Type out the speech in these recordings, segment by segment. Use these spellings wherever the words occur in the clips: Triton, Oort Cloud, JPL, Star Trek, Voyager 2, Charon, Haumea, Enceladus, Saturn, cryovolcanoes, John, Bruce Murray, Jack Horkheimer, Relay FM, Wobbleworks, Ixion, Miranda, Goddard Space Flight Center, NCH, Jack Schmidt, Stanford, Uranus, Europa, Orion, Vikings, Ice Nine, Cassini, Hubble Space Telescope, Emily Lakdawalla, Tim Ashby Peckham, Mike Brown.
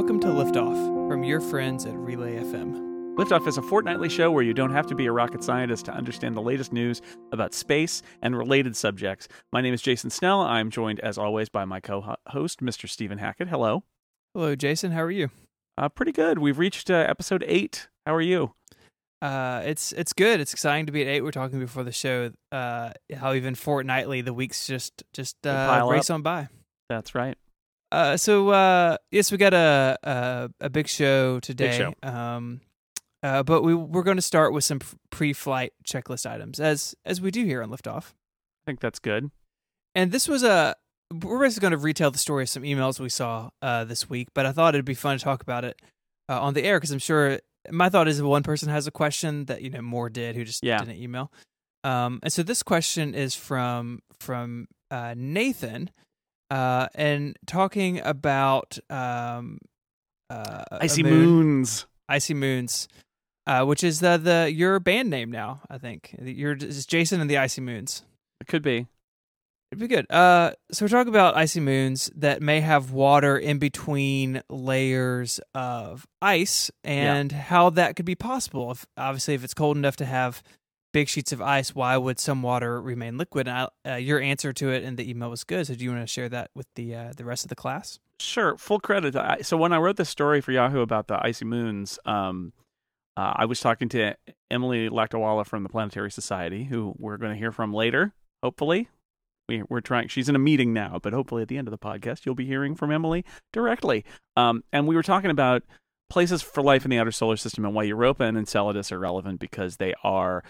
Welcome to Liftoff from your friends at Relay FM. Liftoff is a fortnightly show where you don't have to be a rocket scientist to understand the latest news about space and related subjects. My name is Jason Snell. I'm joined, as always, by my co-host, Mr. Stephen Hackett. Hello. Hello, Jason. How are you? Pretty good. We've reached episode 8. How are you? It's good. It's exciting to be at 8. We're talking before the show how even fortnightly the weeks just race on by. That's right. So yes, we got a big show today. Big show. But we're going to start with some pre-flight checklist items, as we do here on Liftoff. I think that's good. And this was we're basically going to retell the story of some emails we saw this week, but I thought it'd be fun to talk about it on the air, because I'm sure my thought is if one person has a question that more did who just didn't email. And so this question is from Nathan. And talking about icy moons. Icy moons, which is your band name now, I think. It's Jason and the Icy Moons. It could be. It'd be good. So we're talking about icy moons that may have water in between layers of ice, and how that could be possible. If it's cold enough to have big sheets of ice, why would some water remain liquid? And your answer to it in the email was good. So do you want to share that with the rest of the class? Sure. Full credit. So when I wrote this story for Yahoo about the icy moons, I was talking to Emily Lakdawalla from the Planetary Society, who we're going to hear from later, hopefully. We're trying. She's in a meeting now, but hopefully at the end of the podcast, you'll be hearing from Emily directly. And we were talking about places for life in the outer solar system and why Europa and Enceladus are relevant, because they are...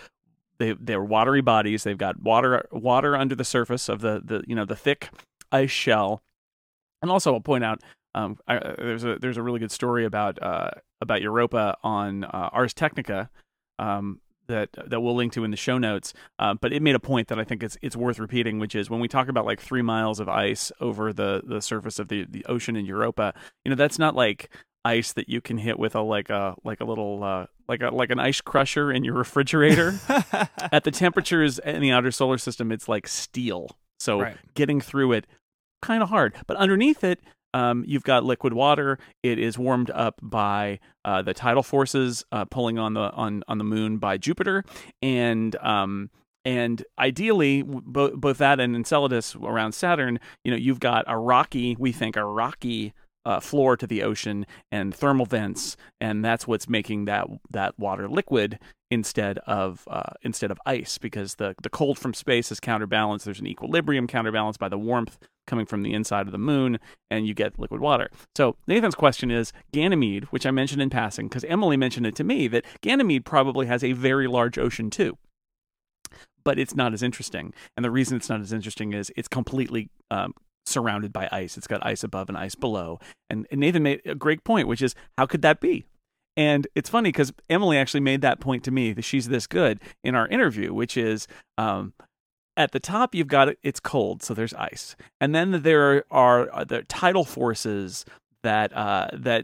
They're watery bodies. They've got water under the surface of the thick ice shell. And also, I'll point out there's a really good story about Europa on Ars Technica that we'll link to in the show notes. But it made a point that I think it's worth repeating, which is when we talk about like 3 miles of ice over the surface of the ocean in Europa, that's not like ice that you can hit with a little an ice crusher in your refrigerator. At the temperatures in the outer solar system, it's like steel. So Getting through it, kind of hard. But underneath it, you've got liquid water. It is warmed up by the tidal forces pulling on the moon by Jupiter, and ideally, both that and Enceladus around Saturn. You've got a rocky floor to the ocean and thermal vents, and that's what's making that water liquid instead of ice, because the cold from space is counterbalanced. There's an equilibrium counterbalanced by the warmth coming from the inside of the moon, and you get liquid water. So Nathan's question is Ganymede, which I mentioned in passing because Emily mentioned it to me, that Ganymede probably has a very large ocean too, but it's not as interesting. And the reason it's not as interesting is it's completely surrounded by ice. It's got ice above and ice below. And Nathan made a great point, which is, how could that be? And it's funny because Emily actually made that point to me, that she's this good, in our interview, which is at the top you've got it's cold, so there's ice. And then there are the tidal forces that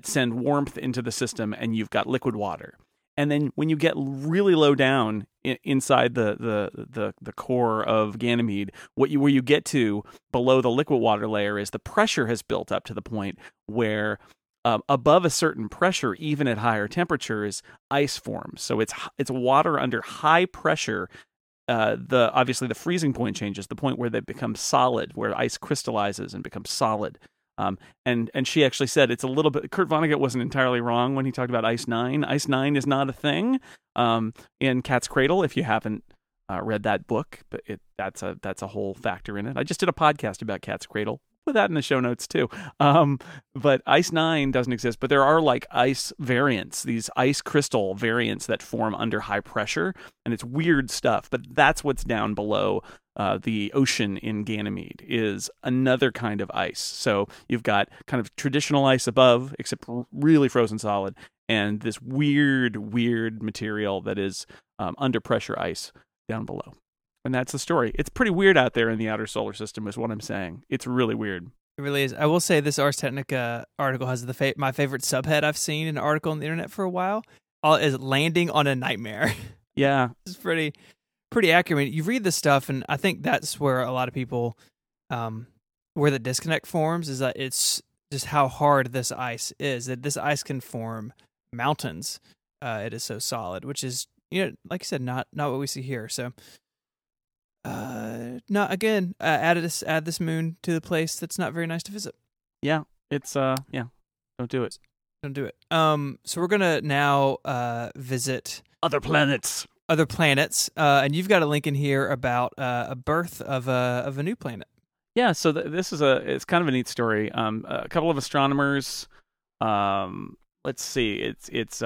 send warmth into the system, and you've got liquid water. And then when you get really low down inside the core of Ganymede, where you get to below the liquid water layer is the pressure has built up to the point where above a certain pressure, even at higher temperatures, ice forms. So it's water under high pressure. Obviously the freezing point changes, the point where they become solid, where ice crystallizes and becomes solid. And she actually said it's a little bit. Kurt Vonnegut wasn't entirely wrong when he talked about Ice Nine. Ice Nine is not a thing in Cat's Cradle. If you haven't read that book, but that's a whole factor in it. I just did a podcast about Cat's Cradle. Put that in the show notes too. But Ice Nine doesn't exist. But there are like ice variants, these ice crystal variants that form under high pressure, and it's weird stuff. But that's what's down below. The ocean in Ganymede is another kind of ice. So you've got kind of traditional ice above, except really frozen solid, and this weird material that is under pressure ice down below. And that's the story. It's pretty weird out there in the outer solar system is what I'm saying. It's really weird. It really is. I will say this Ars Technica article has my favorite subhead I've seen in an article on the internet for a while, is Landing on a Nightmare. Yeah. It's pretty accurate. You read this stuff, and I think that's where a lot of people, where the disconnect forms, is that it's just how hard this ice is, that this ice can form mountains. It is so solid, which is, you know, like I said, not what we see here. So, no, again, add this moon to the place that's not very nice to visit. Yeah, it's yeah, don't do it. Don't do it. So we're gonna now visit other planets. And you've got a link in here about a birth of a new planet. Yeah, so this is it's kind of a neat story. A couple of astronomers. Let's see, it's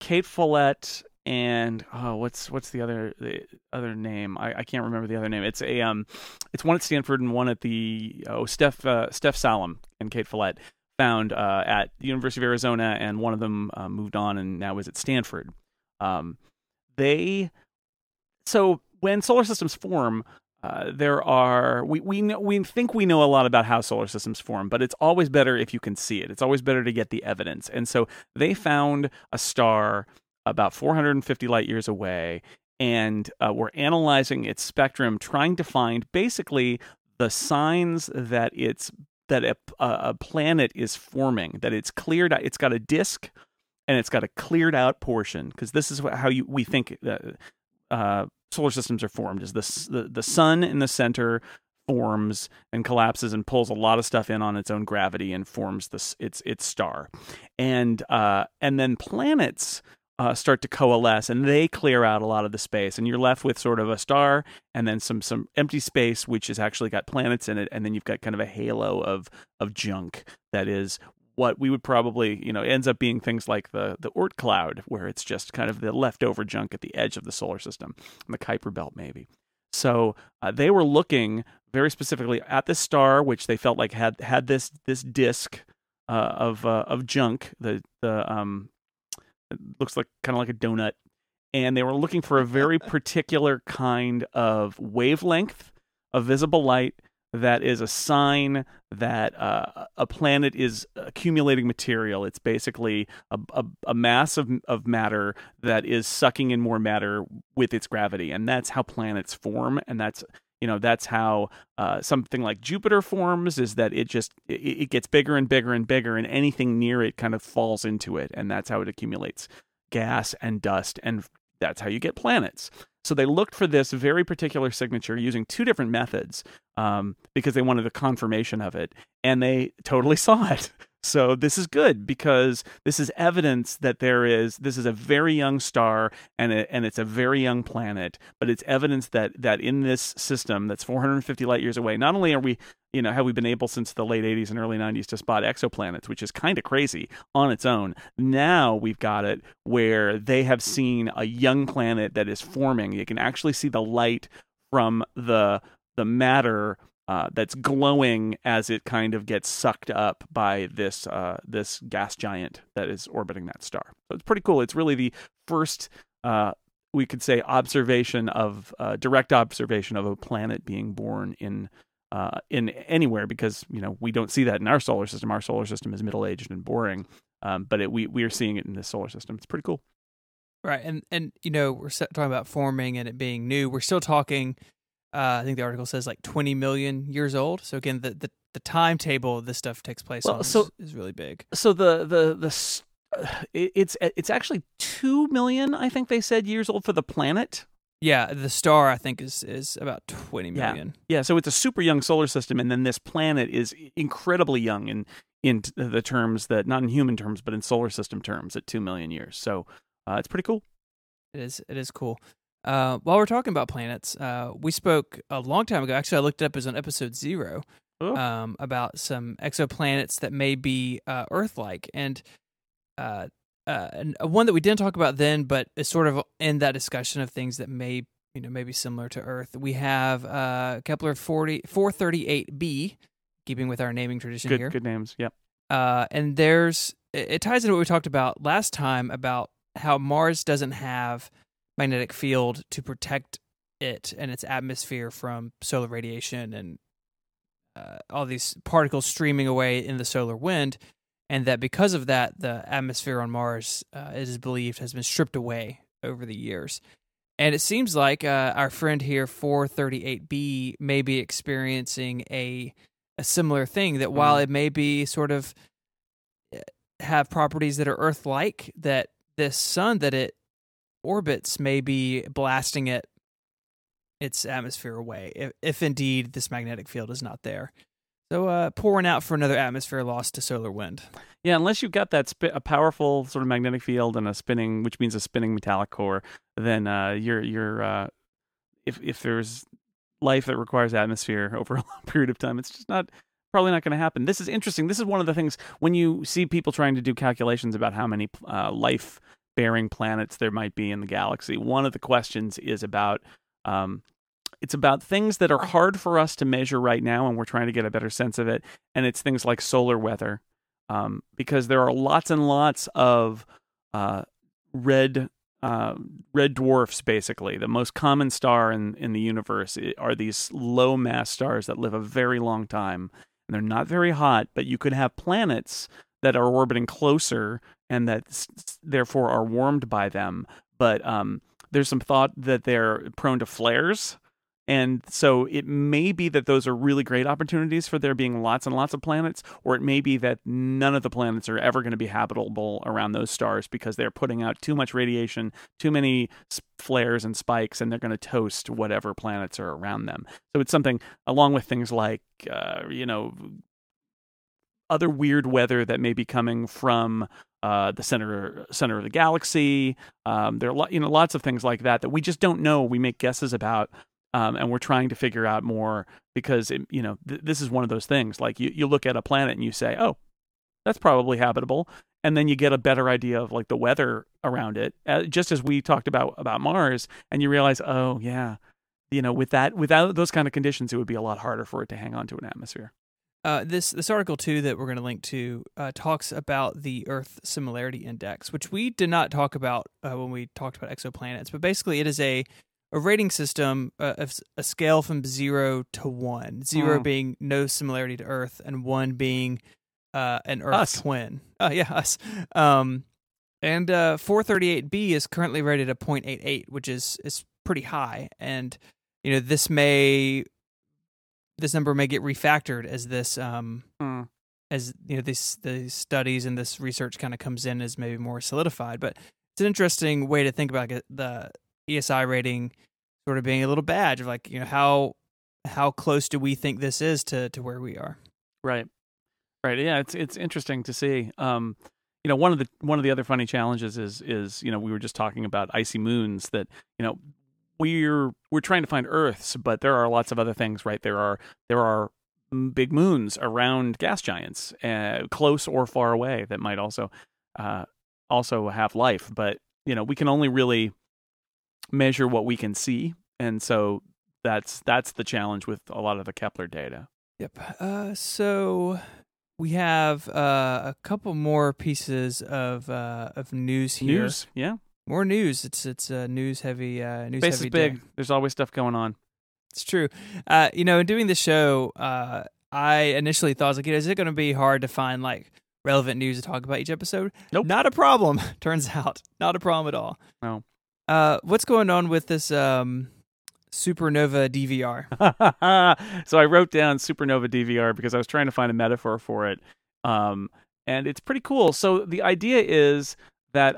Kate Follett and what's the other name? I can't remember the other name. It's a it's one at Stanford and one at the Steph Salem and Kate Follett found at the University of Arizona, and one of them moved on and now is at Stanford. So when solar systems form, we think we know a lot about how solar systems form, but it's always better if you can see it. It's always better to get the evidence. And so they found a star about 450 light years away, and were analyzing its spectrum, trying to find basically the signs that a planet is forming, that it's cleared. It's got a disk and it's got a cleared out portion, because this is how we think solar systems are formed, is the sun in the center forms and collapses and pulls a lot of stuff in on its own gravity and forms its star, and then planets start to coalesce and they clear out a lot of the space, and you're left with sort of a star and then some empty space which has actually got planets in it, and then you've got kind of a halo of junk that is what we would probably, ends up being things like the Oort Cloud, where it's just kind of the leftover junk at the edge of the solar system, and the Kuiper Belt maybe. So they were looking very specifically at this star, which they felt like had this disk of junk. The it looks like kind of like a donut, and they were looking for a very particular kind of wavelength of visible light that is a sign that a planet is accumulating material. It's basically a mass of matter that is sucking in more matter with its gravity, and that's how planets form. And that's how something like Jupiter forms, is that it gets bigger and bigger and bigger, and anything near it kind of falls into it, and that's how it accumulates gas and dust, and that's how you get planets. So they looked for this very particular signature using two different methods, because they wanted a confirmation of it, and they totally saw it. So this is good, because this is evidence that this is a very young star, and it's a very young planet, but it's evidence that in this system that's 450 light years away, not only are we, have we been able since the late 80s and early 90s to spot exoplanets, which is kind of crazy on its own. Now we've got it where they have seen a young planet that is forming. You can actually see the light from the matter that's glowing as it kind of gets sucked up by this gas giant that is orbiting that star. So it's pretty cool. It's really the first, we could say, direct observation of a planet being born in anywhere, because we don't see that in our solar system. Our solar system is middle-aged and boring, but we are seeing it in this solar system. It's pretty cool, right? And we're talking about forming and it being new. We're still talking. I think the article says like 20 million years old. So again, the timetable this stuff takes place is really big. So it's actually 2 million, I think they said, years old for the planet. Yeah, the star I think is about 20 million. Yeah, so it's a super young solar system, and then this planet is incredibly young in the terms that, not in human terms, but in solar system terms, at 2 million years. So it's pretty cool. It is cool. While we're talking about planets, we spoke a long time ago. Actually, I looked it up as on episode 0, about some exoplanets that may be Earth-like, and one that we didn't talk about then, but is sort of in that discussion of things that may be similar to Earth. We have Kepler 438b, keeping with our naming tradition here. Good names, yep. And it ties into what we talked about last time about how Mars doesn't have magnetic field to protect it and its atmosphere from solar radiation and all these particles streaming away in the solar wind, and that because of that, the atmosphere on Mars, it is believed, has been stripped away over the years. And it seems like our friend here, 438b, may be experiencing a a similar thing, that while it may be sort of have properties that are Earth-like, that this sun that it orbits may be blasting it, its atmosphere away, if indeed this magnetic field is not there. So pouring out for another atmosphere lost to solar wind. Yeah, unless you've got that a powerful sort of magnetic field and a spinning, which means a spinning metallic core, then if there's life that requires atmosphere over a long period of time, it's just not probably not going to happen. This is interesting. This is one of the things when you see people trying to do calculations about how many life-bearing planets there might be in the galaxy. One of the questions is about it's about things that are hard for us to measure right now, and we're trying to get a better sense of it. And it's things like solar weather, because there are lots and lots of red dwarfs, basically. The most common star in the universe are these low-mass stars that live a very long time. And they're not very hot, but you could have planets that are orbiting closer and that therefore are warmed by them. But there's some thought that they're prone to flares. And so it may be that those are really great opportunities for there being lots and lots of planets, or it may be that none of the planets are ever going to be habitable around those stars because they're putting out too much radiation, too many flares and spikes, and they're going to toast whatever planets are around them. So it's something, along with things like, other weird weather that may be coming from the center of the galaxy. There are lots of things like that we just don't know. We make guesses about. And we're trying to figure out more because, this is one of those things. Like you look at a planet and you say, oh, that's probably habitable. And then you get a better idea of like the weather around it, just as we talked about Mars. And you realize, oh, yeah, without those kind of conditions, it would be a lot harder for it to hang on to an atmosphere. This article, too, that we're going to link to talks about the Earth Similarity Index, which we did not talk about when we talked about exoplanets. But basically, it is a rating system of a scale from 0 to 1, zero being no similarity to Earth, and 1 being an Earth twin. Us. And 438b is currently rated a 0.88, which is pretty high. And this number may get refactored as this as these studies and this research kind of comes in as maybe more solidified. But it's an interesting way to think about the ESI rating sort of being a little badge of like, how close do we think this is to where we are? Right. Yeah. It's interesting to see. One of the other funny challenges is we were just talking about icy moons that, we're trying to find Earths, but there are lots of other things, right? There are big moons around gas giants, close or far away, that might also have life. But, we can only really measure what we can see, and so that's the challenge with a lot of the Kepler data. Yep. So we have a couple more pieces of news here. News, yeah, more news. It's a news heavy. Space is big. Day. There's always stuff going on. It's true. In doing the show, I initially thought, is it going to be hard to find relevant news to talk about each episode? Nope. Not a problem. Turns out, not a problem at all. No. What's going on with this supernova DVR? So I wrote down supernova DVR because I was trying to find a metaphor for it, and it's pretty cool. So the idea is that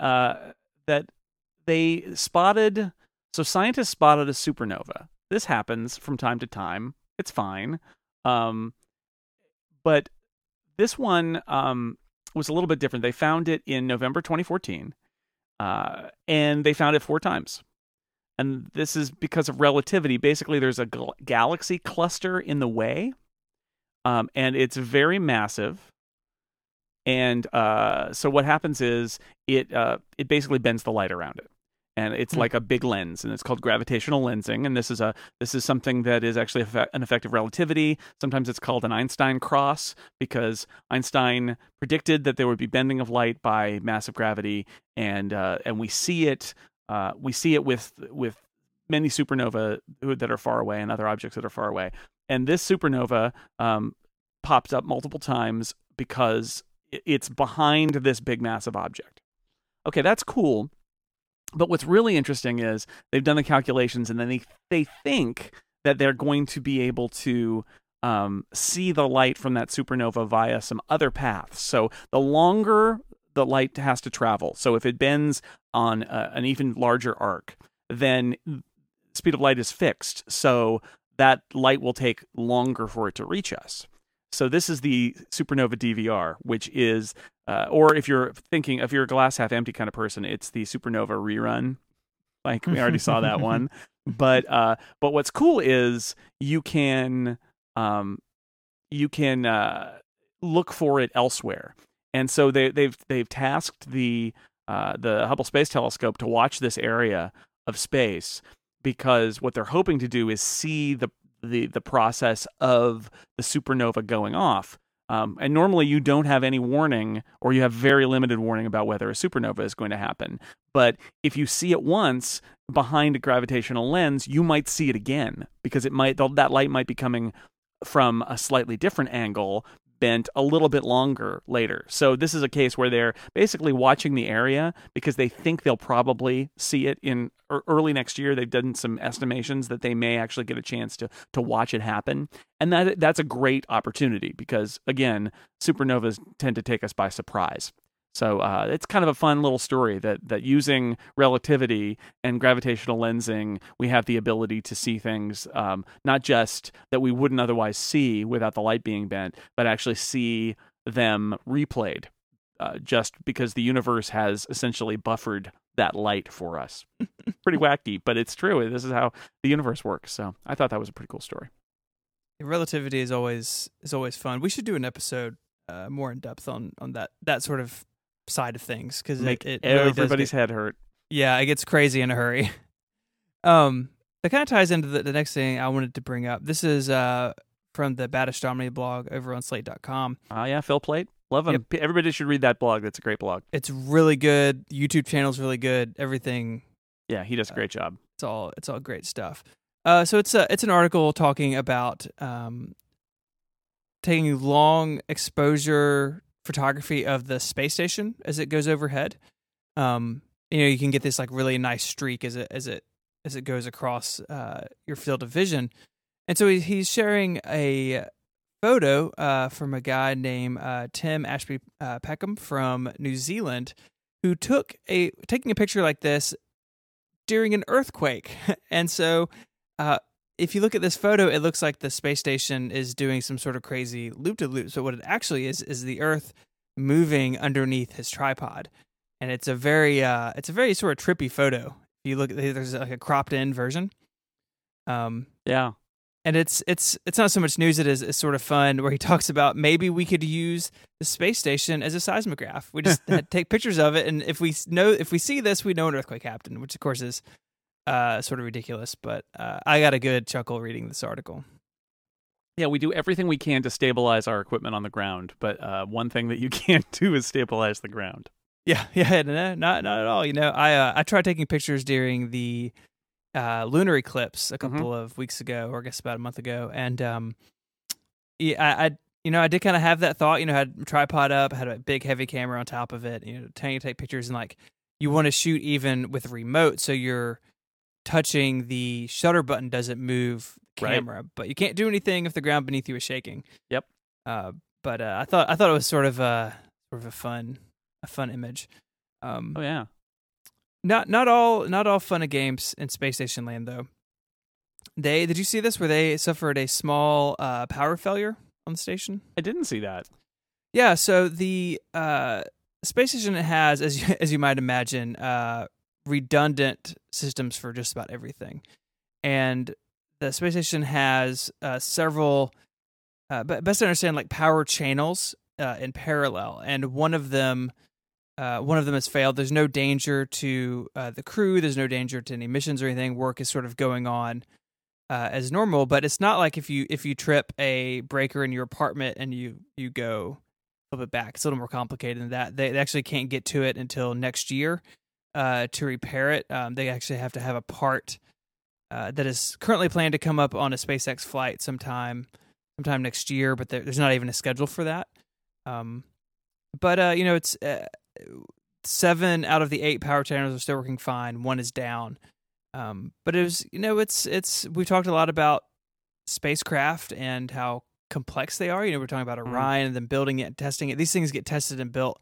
scientists spotted a supernova. This happens from time to time. It's fine, but this one was a little bit different. They found it in November 2014. And they found it 4 times. And this is because of relativity. Basically, there's a galaxy cluster in the way, and it's very massive. And so what happens is it basically bends the light around it. And it's like a big lens, and it's called gravitational lensing. And this is something that is actually an effect of relativity. Sometimes it's called an Einstein cross, because Einstein predicted that there would be bending of light by massive gravity, and we see it. We see it with many supernovae that are far away and other objects that are far away. And this supernova popped up multiple times because it's behind this big massive object. Okay, that's cool. But what's really interesting is they've done the calculations, and then they think that they're going to be able to see the light from that supernova via some other paths. So the longer the light has to travel, so if it bends on an even larger arc, then speed of light is fixed. So that light will take longer for it to reach us. So this is the supernova DVR, which is, or if you're thinking, if you're a glass half empty kind of person, it's the supernova rerun. Like we already saw that one. But what's cool is you can look for it elsewhere. And so they've tasked the Hubble Space Telescope to watch this area of space, because what they're hoping to do is see the process of the supernova going off. And normally you don't have any warning, or you have very limited warning about whether a supernova is going to happen. But if you see it once behind a gravitational lens, you might see it again, because that light might be coming from a slightly different angle, bent a little bit longer later. So this is a case where they're basically watching the area because they think they'll probably see it in early next year. They've done some estimations that they may actually get a chance to watch it happen. And that's a great opportunity because, again, supernovas tend to take us by surprise. So it's kind of a fun little story that using relativity and gravitational lensing, we have the ability to see things not just that we wouldn't otherwise see without the light being bent, but actually see them replayed just because the universe has essentially buffered that light for us. Pretty wacky, but it's true. This is how the universe works. So I thought that was a pretty cool story. Relativity is always fun. We should do an episode more in depth on that sort of side of things, because it everybody's really head hurt. Yeah, it gets crazy in a hurry. That kind of ties into the next thing I wanted to bring up. This is from the Bad Astronomy blog over on slate.com. Yeah, Phil Plait, love him. Yep. Everybody should read that blog. That's a great blog. It's really good. YouTube channel's really good. Everything. Yeah, he does a great job. It's all great stuff. So it's an article talking about taking long exposure photography of the space station as it goes overhead. You can get this like really nice streak as it goes across your field of vision. And so he's sharing a photo from a guy named Tim Ashby Peckham from New Zealand, who took a picture like this during an earthquake. And so if you look at this photo, it looks like the space station is doing some sort of crazy loop-de-loop. So what it actually is the Earth moving underneath his tripod, and it's a very sort of trippy photo. If you look, there's like a cropped-in version. Yeah, and it's not so much news. It is sort of fun, where he talks about maybe we could use the space station as a seismograph. We just take pictures of it, and if we see this, we know an earthquake happened, which of course is sort of ridiculous, but I got a good chuckle reading this article. Yeah, we do everything we can to stabilize our equipment on the ground, but one thing that you can't do is stabilize the ground. Yeah, no, not at all. I tried taking pictures during the lunar eclipse a couple of weeks ago, or I guess about a month ago, and I did kind of have that thought. I had a tripod up, I had a big heavy camera on top of it, trying to take pictures, and like you want to shoot even with a remote, so you're touching the shutter button doesn't move the camera, right? But you can't do anything if the ground beneath you is shaking. Yep. But I thought it was sort of a fun image. Oh yeah. Not all fun and games in space station land though. Did you see this where they suffered a small power failure on the station? I didn't see that. Yeah. So the space station has, as you might imagine, redundant systems for just about everything, and the space station has several best to understand like power channels in parallel, and one of them has failed. There's no danger to the crew, there's no danger to any missions or anything. Work is sort of going on as normal, but it's not like if you trip a breaker in your apartment and you go flip it back. It's a little more complicated than that. They actually can't get to it until next year. To repair it, they actually have to have a part that is currently planned to come up on a SpaceX flight sometime next year, but there's not even a schedule for that. It's 7 out of the 8 power channels are still working fine. One is down, but it was we've talked a lot about spacecraft and how complex they are. You know, we're talking about Orion and then building it and testing it. These things get tested and built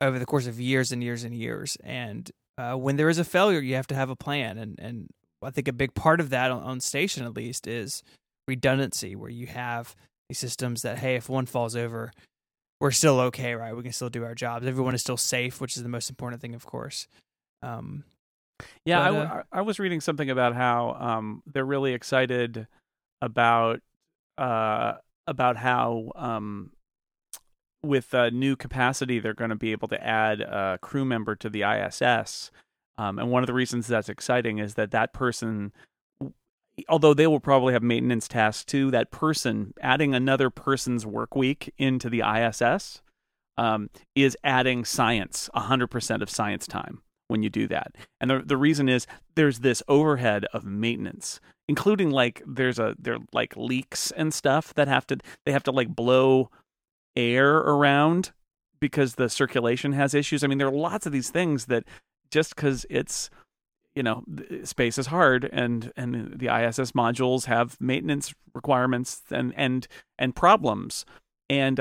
over the course of years and years and years. And when there is a failure, you have to have a plan. And I think a big part of that on station, at least, is redundancy, where you have these systems that, hey, if one falls over, we're still okay, right? We can still do our jobs. Everyone is still safe, which is the most important thing, of course. I was reading something about how they're really excited about how with new capacity they're going to be able to add a crew member to the ISS, and one of the reasons that's exciting is that that person, although they will probably have maintenance tasks too, that person adding another person's work week into the ISS is adding science, 100% of science time when you do that. And the reason is there's this overhead of maintenance, including like there are leaks and stuff that they have to like blow air around because the circulation has issues. I mean, there are lots of these things that just because it's, you know, space is hard and the ISS modules have maintenance requirements and problems. And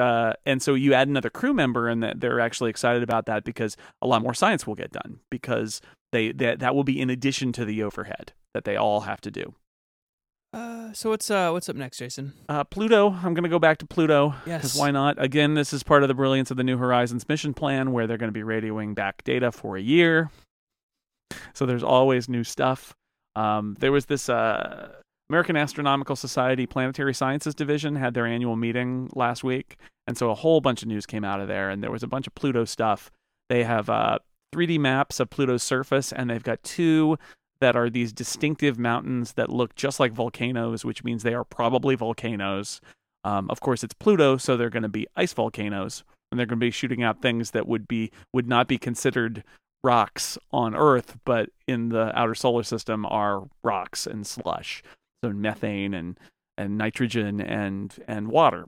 so you add another crew member, and that they're actually excited about that because a lot more science will get done because that will be in addition to the overhead that they all have to do. So what's up next, Jason? Pluto. I'm going to go back to Pluto. Yes. Because why not? Again, this is part of the brilliance of the New Horizons mission plan, where they're going to be radioing back data for a year. So there's always new stuff. There was this... American Astronomical Society Planetary Sciences Division had their annual meeting last week, and so a whole bunch of news came out of there, and there was a bunch of Pluto stuff. They have 3D maps of Pluto's surface, and they've got two that are these distinctive mountains that look just like volcanoes, which means they are probably volcanoes. Of course, it's Pluto, so they're going to be ice volcanoes, and they're going to be shooting out things that would not be considered rocks on Earth, but in the outer solar system are rocks and slush. So methane and nitrogen and water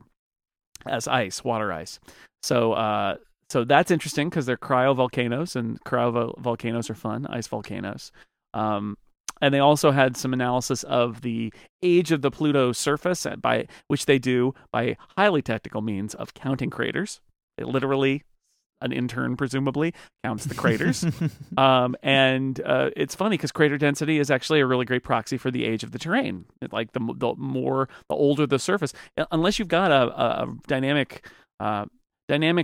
as ice, water ice. So that's interesting because they're cryovolcanoes, and cryovolcanoes are fun, ice volcanoes. And they also had some analysis of the age of the Pluto surface, by which they do by highly technical means of counting craters. It literally... an intern presumably counts the craters. and it's funny because crater density is actually a really great proxy for the age of the terrain. Like the older the surface, unless you've got a dynamic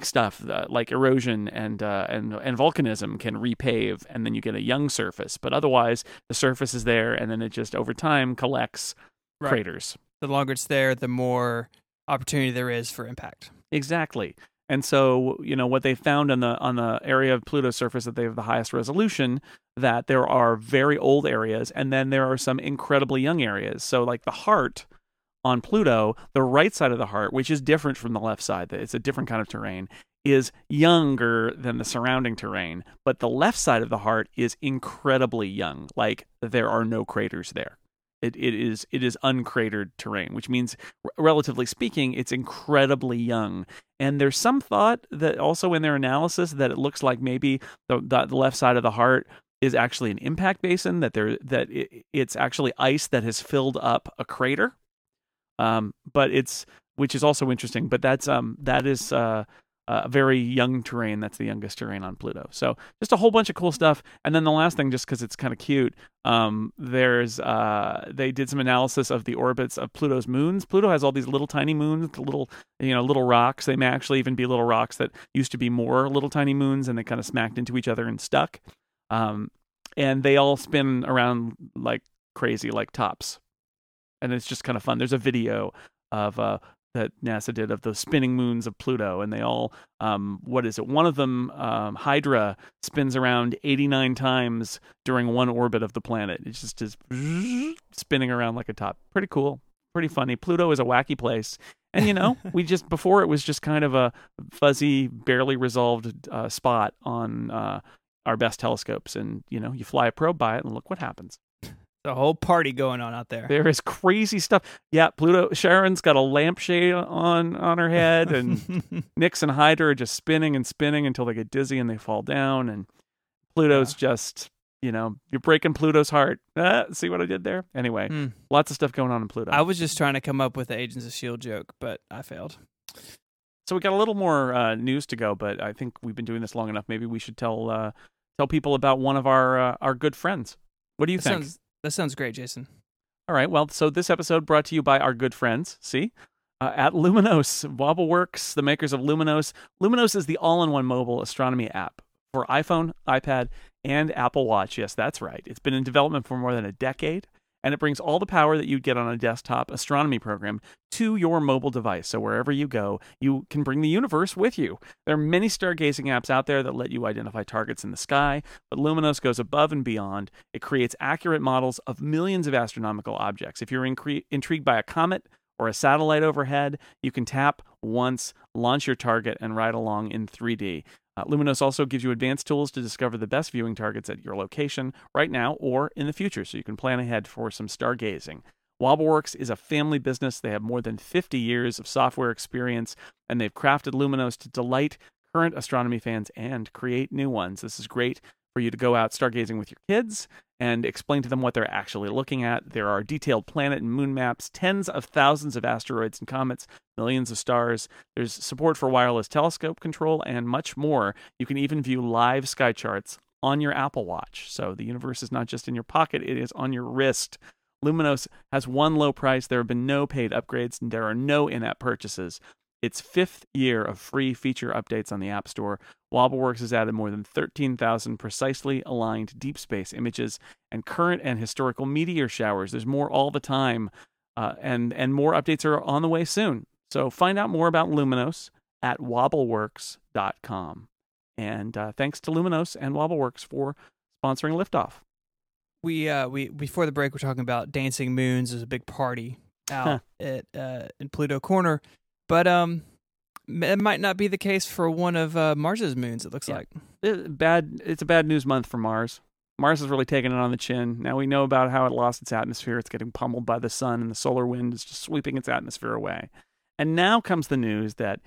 stuff like erosion and volcanism can repave, and then you get a young surface. But otherwise, the surface is there, and then it just over time collects craters. The longer it's there, the more opportunity there is for impact. Exactly. And so, you know, what they found on the area of Pluto's surface that they have the highest resolution, that there are very old areas, and then there are some incredibly young areas. So, like the heart on Pluto, the right side of the heart, which is different from the left side, it's a different kind of terrain, is younger than the surrounding terrain. But the left side of the heart is incredibly young. Like, there are no craters there. It is uncratered terrain, which means, relatively speaking, it's incredibly young. And there's some thought that also in their analysis that it looks like maybe the left side of the heart is actually an impact basin, that it's actually ice that has filled up a crater. Which is also interesting. But that is a very young terrain. That's the youngest terrain on Pluto. So just a whole bunch of cool stuff. And then the last thing, just because it's kind of cute, they did some analysis of the orbits of Pluto's moons. Pluto has all these little tiny moons, little rocks. They may actually even be little rocks that used to be more little tiny moons, and they kind of smacked into each other and stuck. And they all spin around like crazy, like tops. And it's just kind of fun. There's a video of that NASA did of the spinning moons of Pluto, and they all, one of them, Hydra, spins around 89 times during one orbit of the planet. It's just is spinning around like a top. Pretty cool, pretty funny. Pluto is a wacky place. And, you know, before it was just kind of a fuzzy, barely resolved spot on our best telescopes. And, you know, you fly a probe by it and look what happens. A whole party going on out there. There is crazy stuff. Yeah, Pluto. Sharon's got a lampshade on her head, and Nyx and Hydra are just spinning and spinning until they get dizzy and they fall down. And Pluto's just you know, you're breaking Pluto's heart. See what I did there? Anyway, lots of stuff going on in Pluto. I was just trying to come up with the Agents of S.H.I.E.L.D. joke, but I failed. So we got a little more news to go, but I think we've been doing this long enough. Maybe we should tell people about one of our good friends. What do you think? That sounds great, Jason. All right. Well, so this episode brought to you by our good friends. See? At Luminos, Wobbleworks, the makers of Luminos. Luminos is the all-in-one mobile astronomy app for iPhone, iPad, and Apple Watch. Yes, that's right. It's been in development for more than a decade, and it brings all the power that you'd get on a desktop astronomy program to your mobile device. So wherever you go, you can bring the universe with you. There are many stargazing apps out there that let you identify targets in the sky, but Luminos goes above and beyond. It creates accurate models of millions of astronomical objects. If you're intrigued by a comet, or a satellite overhead, you can tap once, launch your target, and ride along in 3D. Luminos also gives you advanced tools to discover the best viewing targets at your location right now or in the future, so you can plan ahead for some stargazing. Wobbleworks is a family business. They have more than 50 years of software experience, and they've crafted Luminos to delight current astronomy fans and create new ones. This is great for you to go out stargazing with your kids and explain to them what they're actually looking at. There are detailed planet and moon maps, tens of thousands of asteroids and comets, millions of stars. There's support for wireless telescope control and much more. You can even view live sky charts on your Apple Watch. So the universe is not just in your pocket, it is on your wrist. Luminos has one low price. There have been no paid upgrades, and there are no in-app purchases. Its fifth year of free feature updates on the App Store. Wobbleworks has added more than 13,000 precisely aligned deep space images and current and historical meteor showers. There's more all the time, and more updates are on the way soon. So find out more about Luminos at wobbleworks.com. And thanks to Luminos and Wobbleworks for sponsoring Liftoff. We before the break, we're talking about Dancing Moons. There's a big party out in Pluto Corner. But it might not be the case for one of Mars's moons, it looks like. It's a bad news month for Mars. Mars has really taken it on the chin. Now we know about how it lost its atmosphere. It's getting pummeled by the sun, and the solar wind is just sweeping its atmosphere away. And now comes the news that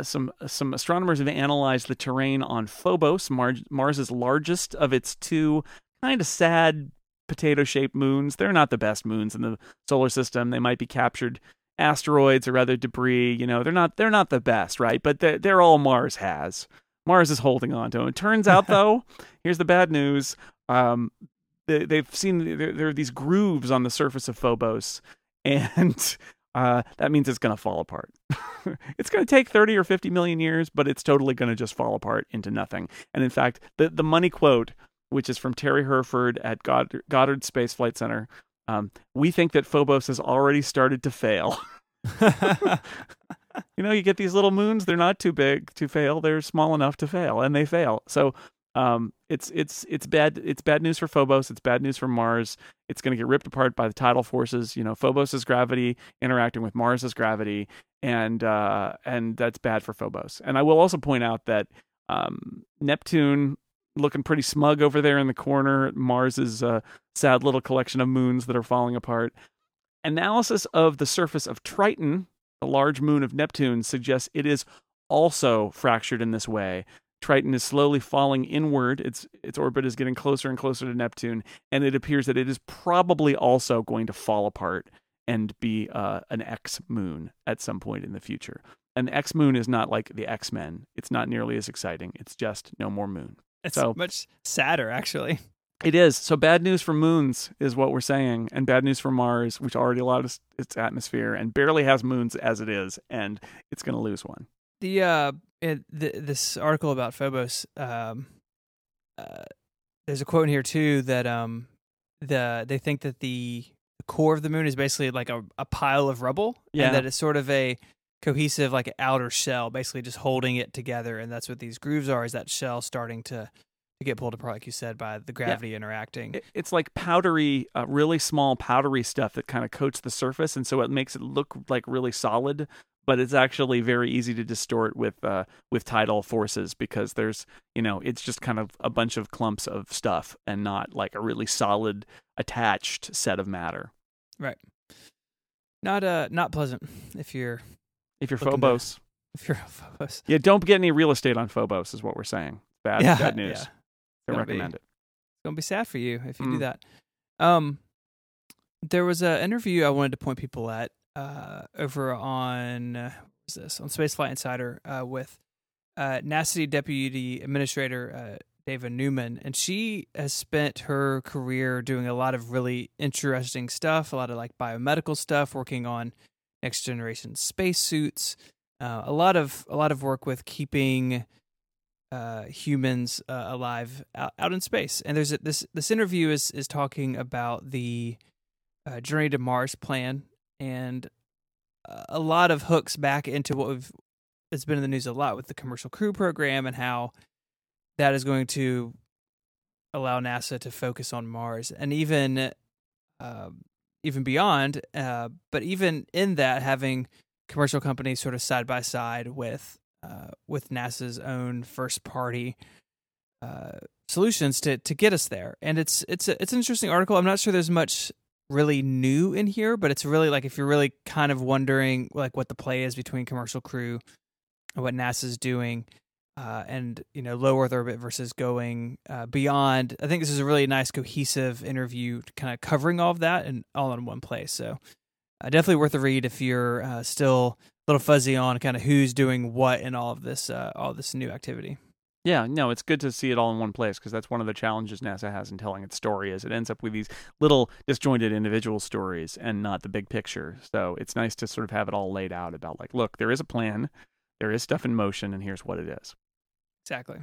some astronomers have analyzed the terrain on Phobos, Mars's largest of its two kind of sad potato-shaped moons. They're not the best moons in the solar system. They might be captured asteroids or other debris, you know, they're not the best, right? But they're all Mars has. Mars is holding on to them. It turns out, though, here's the bad news. They've seen there are these grooves on the surface of Phobos, and that means it's going to fall apart. It's going to take 30 or 50 million years, but it's totally going to just fall apart into nothing. And in fact, the money quote, which is from Terry Herford at Goddard Space Flight Center, we think that Phobos has already started to fail. You know, you get these little moons. They're not too big to fail. They're small enough to fail, and they fail. So it's bad. It's bad news for Phobos. It's bad news for Mars. It's going to get ripped apart by the tidal forces. You know, Phobos's gravity interacting with Mars's gravity, and that's bad for Phobos. And I will also point out that Neptune, looking pretty smug over there in the corner. Mars is a sad little collection of moons that are falling apart. Analysis of the surface of Triton, the large moon of Neptune, suggests it is also fractured in this way. Triton is slowly falling inward. Its orbit is getting closer and closer to Neptune, and it appears that it is probably also going to fall apart and be an X-moon at some point in the future. An X-moon is not like the X-Men. It's not nearly as exciting. It's just no more moon. It's so much sadder, actually. It is. So bad news for moons is what we're saying, and bad news for Mars, which already lost its atmosphere and barely has moons as it is, and it's going to lose one. This article about Phobos, there's a quote in here, too, that they think that the core of the moon is basically like a pile of rubble, and that it's sort of a cohesive, like, outer shell, basically just holding it together, and that's what these grooves are, is that shell starting to get pulled apart, like you said, by the gravity interacting. It's like powdery, really small powdery stuff that kind of coats the surface, and so it makes it look like really solid, but it's actually very easy to distort with tidal forces, because there's, you know, it's just kind of a bunch of clumps of stuff and not like a really solid attached set of matter. Right. Not pleasant if you're Phobos. If you're Phobos. Yeah, don't get any real estate on Phobos is what we're saying. Bad news. Don't recommend it. Gonna be sad for you if you do that. There was an interview I wanted to point people at over on on Spaceflight Insider with NASA Deputy Administrator Dava Newman, and she has spent her career doing a lot of really interesting stuff, a lot of like biomedical stuff, working on next generation spacesuits, a lot of work with keeping humans alive out in space. And there's this interview is talking about the Journey to Mars plan, and a lot of hooks back into what it's been in the news a lot with the Commercial Crew Program and how that is going to allow NASA to focus on Mars and even beyond. But even in that, having commercial companies sort of side by side with NASA's own first party solutions to get us there. And it's an interesting article. I'm not sure there's much really new in here, but it's really like, if you're really kind of wondering like what the play is between Commercial Crew and what NASA's doing, and low Earth orbit versus going beyond, I think this is a really nice cohesive interview kind of covering all of that and all in one place. So definitely worth a read if you're still a little fuzzy on kind of who's doing what in all this new activity. Yeah, no, it's good to see it all in one place, because that's one of the challenges NASA has in telling its story, is it ends up with these little disjointed individual stories and not the big picture. So it's nice to sort of have it all laid out about like, look, there is a plan, there is stuff in motion, and here's what it is. Exactly.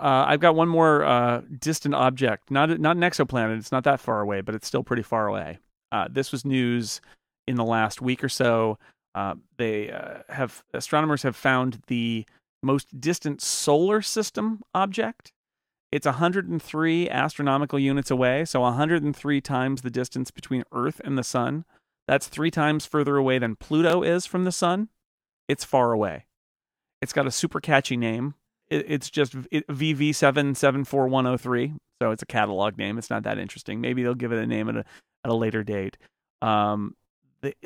I've got one more distant object, not an exoplanet. It's not that far away, but it's still pretty far away. This was news in the last week or so. Astronomers have found the most distant solar system object. It's 103 astronomical units away, so 103 times the distance between Earth and the Sun. That's 3 times further away than Pluto is from the Sun. It's far away. It's got a super catchy name. It's just VV7741003, so it's a catalog name. It's not that interesting. Maybe they'll give it a name at a later date.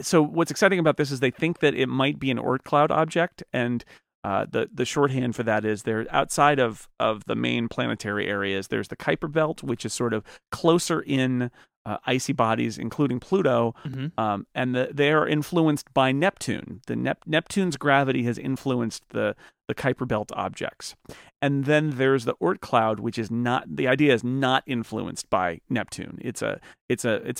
So what's exciting about this is they think that it might be an Oort Cloud object, and the shorthand for that is they're outside of the main planetary areas. There's the Kuiper Belt, which is sort of closer in icy bodies, including Pluto, and they are influenced by Neptune. The Neptune's gravity has influenced the Kuiper Belt objects. And then there's the Oort Cloud, which is not influenced by Neptune. It's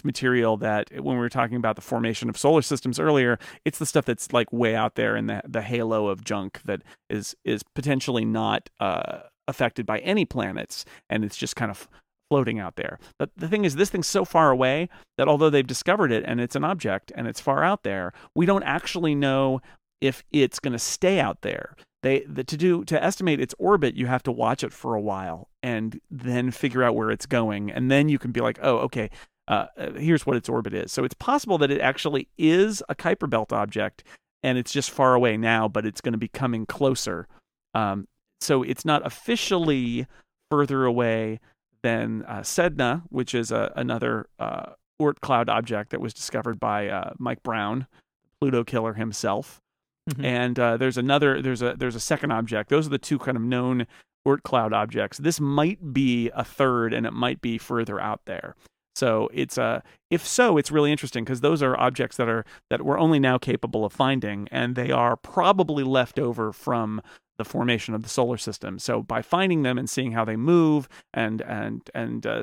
material that, when we were talking about the formation of solar systems earlier, it's the stuff that's like way out there in the halo of junk that is potentially not affected by any planets, and it's just kind of floating out there. But the thing is, this thing's so far away that although they've discovered it and it's an object and it's far out there, we don't actually know if it's going to stay out there. To estimate its orbit, you have to watch it for a while and then figure out where it's going, and then you can be like, oh, okay, here's what its orbit is. So it's possible that it actually is a Kuiper Belt object, and it's just far away now, but it's going to be coming closer. So it's not officially further away than Sedna, which is another Oort Cloud object that was discovered by Mike Brown, Pluto killer himself. Mm-hmm. And there's a second object. Those are the two kind of known Oort Cloud objects. This might be a third, and it might be further out there. So it's if so, it's really interesting, because those are objects that we're only now capable of finding, and they are probably left over from the formation of the solar system. So by finding them and seeing how they move and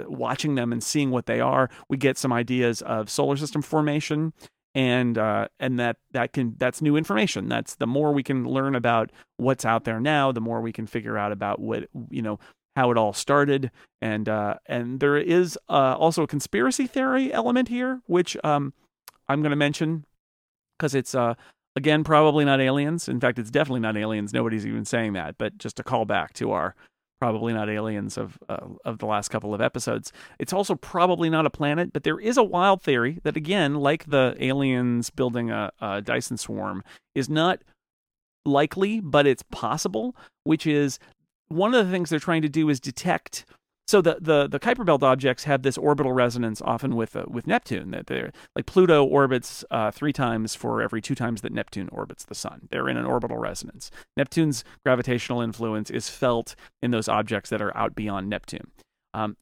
watching them and seeing what they are, we get some ideas of solar system formation, and that's new information. That's the more we can learn about what's out there now, the more we can figure out about what how it all started. And there is also a conspiracy theory element here, which I'm going to mention, because it's again, probably not aliens. In fact, it's definitely not aliens. Nobody's even saying that. But just to call back to our probably not aliens of the last couple of episodes, it's also probably not a planet. But there is a wild theory that, again, like the aliens building a Dyson swarm, is not likely, but it's possible. Which is, one of the things they're trying to do is detect. So the Kuiper Belt objects have this orbital resonance, often with Neptune. That they're like, Pluto orbits 3 times for every 2 times that Neptune orbits the Sun. They're in an orbital resonance. Neptune's gravitational influence is felt in those objects that are out beyond Neptune.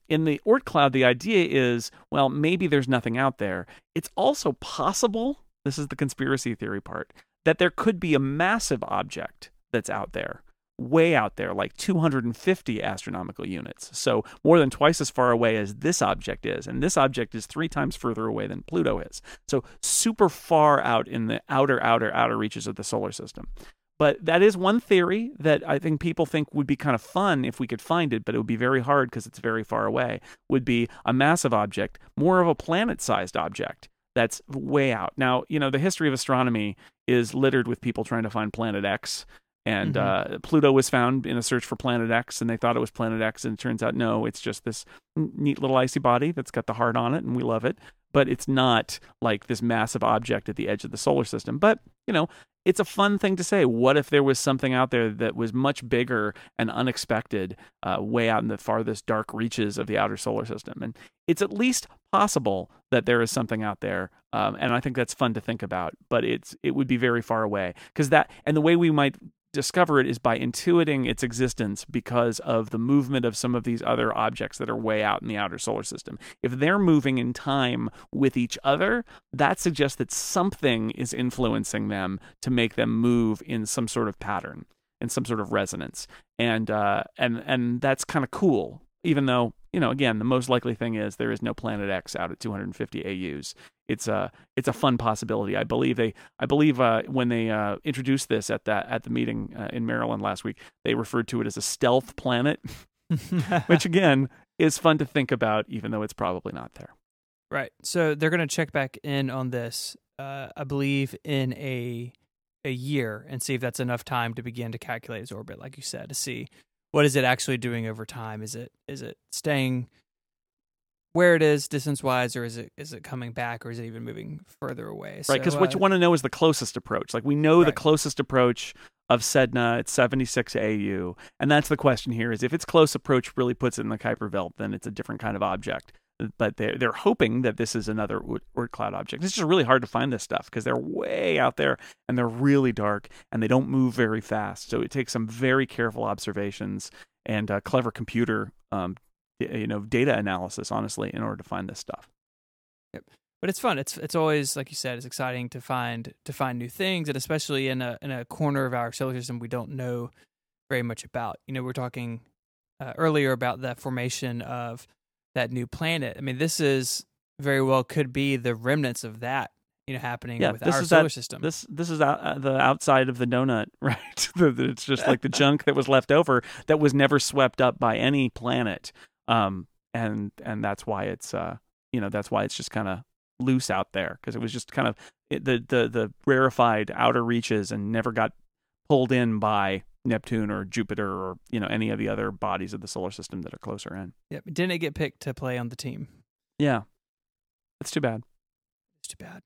In the Oort cloud, the idea is, well, maybe there's nothing out there. It's also possible, this is the conspiracy theory part, that there could be a massive object that's out there, way out there, like 250 astronomical units. So more than twice as far away as this object is. And this object is 3 times further away than Pluto is. So super far out in the outer reaches of the solar system. But that is one theory that I think people think would be kind of fun if we could find it, but it would be very hard because it's very far away, would be a massive object, more of a planet-sized object that's way out. Now, you know, the history of astronomy is littered with people trying to find Planet X, and Pluto was found in a search for Planet X, and they thought it was Planet X, and it turns out, no, it's just this neat little icy body that's got the heart on it, and we love it. But it's not like this massive object at the edge of the solar system. But, you know, it's a fun thing to say. What if there was something out there that was much bigger and unexpected, way out in the farthest dark reaches of the outer solar system? And it's at least possible that there is something out there. And I think that's fun to think about, but it would be very far away. And the way we might discover it is by intuiting its existence because of the movement of some of these other objects that are way out in the outer solar system. If they're moving in time with each other, that suggests that something is influencing them to make them move in some sort of pattern, in some sort of resonance. And that's kind of cool, even though, you know, again, the most likely thing is there is no Planet X out at 250 AUs. It's a fun possibility. I believe when they introduced this at the meeting in Maryland last week, they referred to it as a stealth planet, which again is fun to think about, even though it's probably not there. Right. So they're going to check back in on this, I believe, in a year and see if that's enough time to begin to calculate its orbit, like you said, to see what is it actually doing over time. Is it staying where it is distance-wise, or is it coming back, or is it even moving further away? Right, because what you want to know is the closest approach. Like, we know the closest approach of Sedna at 76 AU, and that's the question here, is if its close approach really puts it in the Kuiper Belt, then it's a different kind of object. But they're hoping that this is another Oort cloud object. It's just really hard to find this stuff because they're way out there, and they're really dark, and they don't move very fast. So it takes some very careful observations and clever computer data analysis, honestly, in order to find this stuff. Yep. But it's fun. It's always, like you said, it's exciting to find new things, and especially in a corner of our solar system we don't know very much about. You know, we're talking earlier about that formation of that new planet. I mean, this is very well could be the remnants of that, you know, happening with our solar system. This is the outside of the donut, right? It's just like the junk that was left over that was never swept up by any planet. And that's why it's just kind of loose out there, because it was just kind of the rarefied outer reaches and never got pulled in by Neptune or Jupiter or, you know, any of the other bodies of the solar system that are closer in. Yep, didn't it get picked to play on the team? Yeah, that's too bad. It's too bad.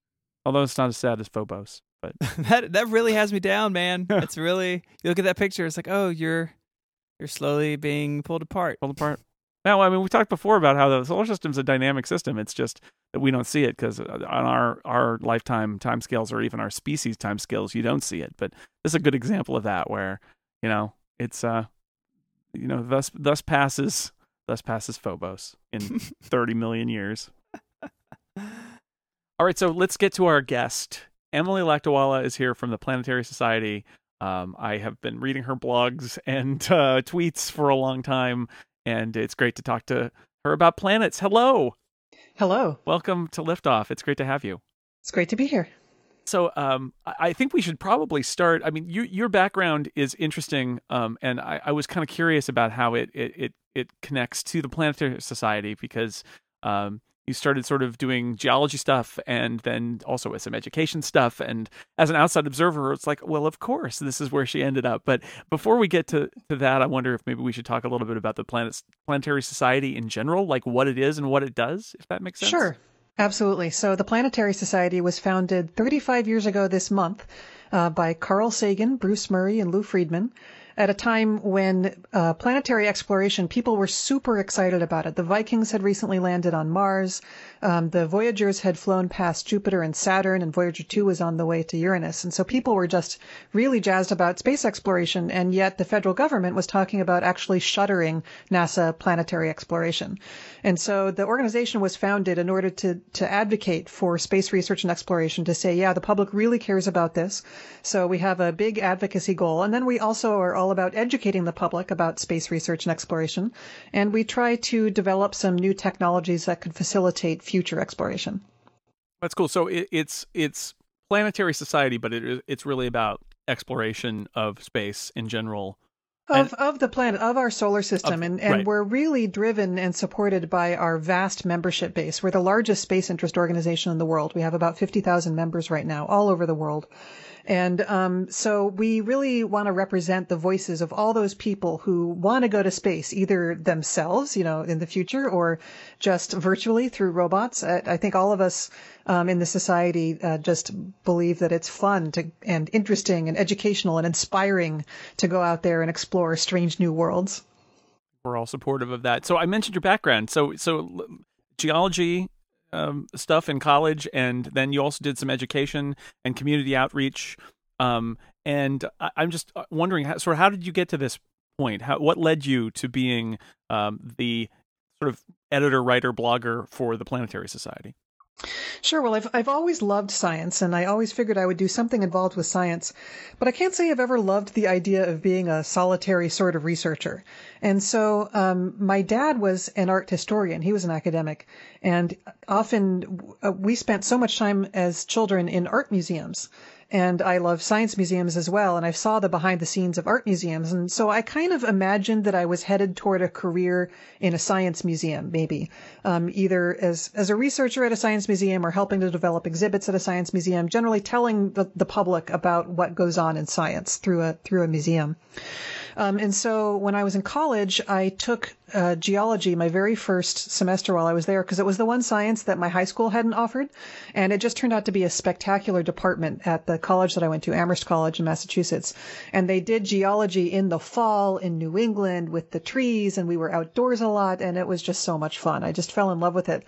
Although it's not as sad as Phobos, but that really has me down, man. It's really, you look at that picture, it's like, oh, you're slowly being pulled apart. Now, I mean, we talked before about how the solar system's a dynamic system. It's just that we don't see it because on our lifetime timescales or even our species timescales, you don't see it. But this is a good example of that, where, you know, it's thus passes Phobos in 30 million years. All right, so let's get to our guest. Emily Lakdawalla is here from the Planetary Society. I have been reading her blogs and tweets for a long time. And it's great to talk to her about planets. Hello. Hello. Welcome to Liftoff. It's great to have you. It's great to be here. So I think we should probably start. I mean, your background is interesting, and I was kind of curious about how it connects to the Planetary Society, because you started sort of doing geology stuff and then also with some education stuff. And as an outside observer, it's like, well, of course, this is where she ended up. But before we get to that, I wonder if maybe we should talk a little bit about the Planetary Society in general, like what it is and what it does, if that makes sense. Sure. Absolutely. So the Planetary Society was founded 35 years ago this month by Carl Sagan, Bruce Murray, and Lou Friedman. at a time when planetary exploration, people were super excited about it. The Vikings had recently landed on Mars. The Voyagers had flown past Jupiter and Saturn, and Voyager 2 was on the way to Uranus. And so people were just really jazzed about space exploration, and yet the federal government was talking about actually shuttering NASA planetary exploration. And so the organization was founded in order to advocate for space research and exploration, to say, yeah, the public really cares about this. So we have a big advocacy goal. And then we also are all about educating the public about space research and exploration. And we try to develop some new technologies that could facilitate future exploration. That's cool. So it's Planetary Society, but it's really about exploration of space in general. Of the planet, of our solar system. And right. We're really driven and supported by our vast membership base. We're the largest space interest organization in the world. We have about 50,000 members right now all over the world. And so we really want to represent the voices of all those people who want to go to space, either themselves, in the future, or just virtually through robots. I think all of us in the society just believe that it's fun and interesting and educational and inspiring to go out there and explore strange new worlds. We're all supportive of that. So I mentioned your background. So geology stuff in college, and then you also did some education and community outreach. And I'm just wondering, how did you get to this point? What led you to being the sort of editor, writer, blogger for the Planetary Society? Sure. Well, I've always loved science, and I always figured I would do something involved with science, but I can't say I've ever loved the idea of being a solitary sort of researcher. And so my dad was an art historian. He was an academic, and often we spent so much time as children in art museums. And I love science museums as well. And I saw the behind the scenes of art museums. And so I kind of imagined that I was headed toward a career in a science museum, maybe, either as a researcher at a science museum or helping to develop exhibits at a science museum, generally telling the public about what goes on in science through a museum. And so when I was in college, I took geology my very first semester while I was there, because it was the one science that my high school hadn't offered. And it just turned out to be a spectacular department at the college that I went to, Amherst College in Massachusetts. And they did geology in the fall in New England with the trees, and we were outdoors a lot. And it was just so much fun. I just fell in love with it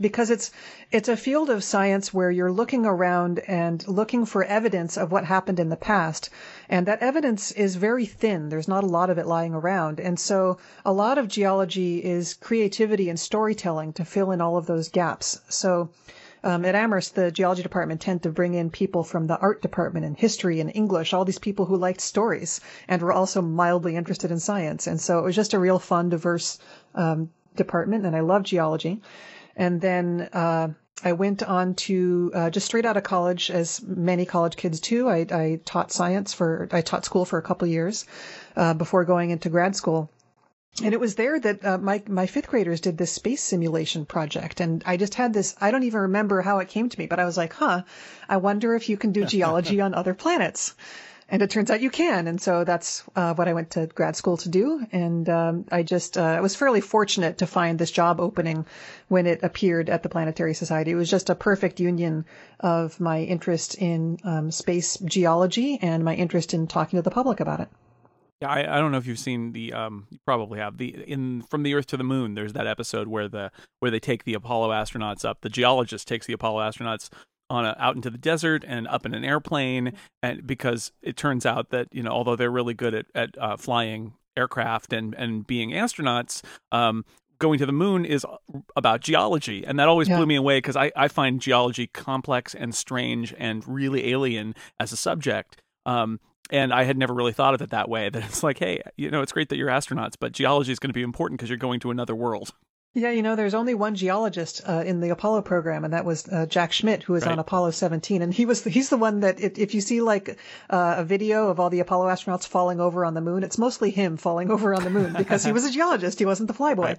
because it's a field of science where you're looking around and looking for evidence of what happened in the past. And that evidence is very thin. There's not a lot of it lying around. And so a lot of geology is creativity and storytelling to fill in all of those gaps. So at Amherst, the geology department tended to bring in people from the art department and history and English, all these people who liked stories and were also mildly interested in science. And so it was just a real fun, diverse department, and I love geology. And then I went on to just straight out of college, as many college kids do. I taught school for a couple years before going into grad school. And it was there that my fifth graders did this space simulation project. And I just had this, I don't even remember how it came to me, but I was like, I wonder if you can do geology on other planets. And it turns out you can. And so that's what I went to grad school to do. And I was fairly fortunate to find this job opening when it appeared at the Planetary Society. It was just a perfect union of my interest in space geology and my interest in talking to the public about it. Yeah, I don't know if you've seen you probably have From the Earth to the Moon. There's that episode where they take the Apollo astronauts up. The geologist takes the Apollo astronauts out into the desert and up in an airplane, and because it turns out that although they're really good at flying aircraft and being astronauts, going to the moon is about geology. And that always blew me away, because I find geology complex and strange and really alien as a subject. And I had never really thought of it that way, that it's like, hey, it's great that you're astronauts, but geology is going to be important because you're going to another world. Yeah, there's only one geologist in the Apollo program, and that was Jack Schmidt, who was on Apollo 17. And he's the one that, if you see a video of all the Apollo astronauts falling over on the moon, it's mostly him falling over on the moon because he was a geologist. He wasn't the flyboy.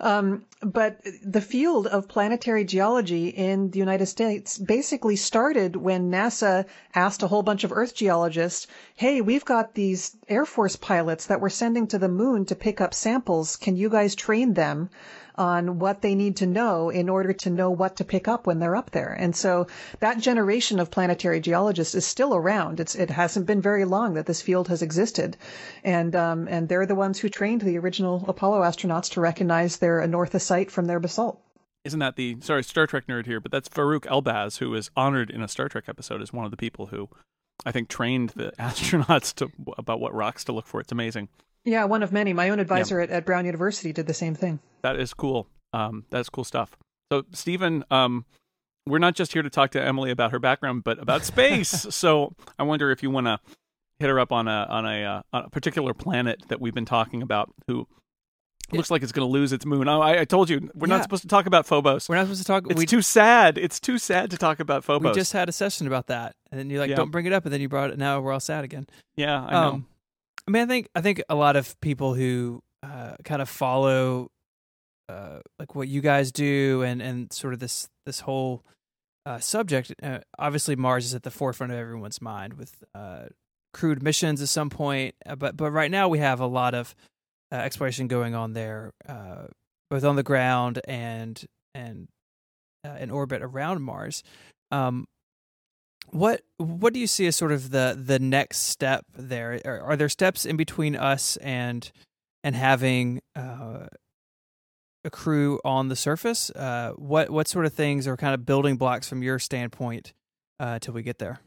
Right. But the field of planetary geology in the United States basically started when NASA asked a whole bunch of Earth geologists, hey, we've got these Air Force pilots that we're sending to the moon to pick up samples. Can you guys train them on what they need to know in order to know what to pick up when they're up there. And so that generation of planetary geologists is still around. It hasn't been very long that this field has existed. And they're the ones who trained the original Apollo astronauts to recognize their anorthosite from their basalt. Isn't that the, sorry, Star Trek nerd here, but that's Farouk Elbaz, who is honored in a Star Trek episode as one of the people who, I think, trained the astronauts about what rocks to look for. It's amazing. Yeah, one of many. My own advisor at Brown University did the same thing. That is cool. That's cool stuff. So, Stephen, we're not just here to talk to Emily about her background, but about space. So I wonder if you want to hit her up on a particular planet that we've been talking about, who looks like it's going to lose its moon. Oh, I told you, we're not supposed to talk about Phobos. We're not supposed to talk. It's too sad. It's too sad to talk about Phobos. We just had a session about that, and then you're like, "Don't bring it up," and then you brought it. Now we're all sad again. Yeah, I know. I mean, I think a lot of people who kind of follow like what you guys do and sort of this whole subject. Obviously, Mars is at the forefront of everyone's mind with crewed missions at some point, but right now we have a lot of exploration going on there, both on the ground and in orbit around Mars. What do you see as sort of the next step there? Are there steps in between us and having a crew on the surface? What sort of things are kind of building blocks from your standpoint till we get there?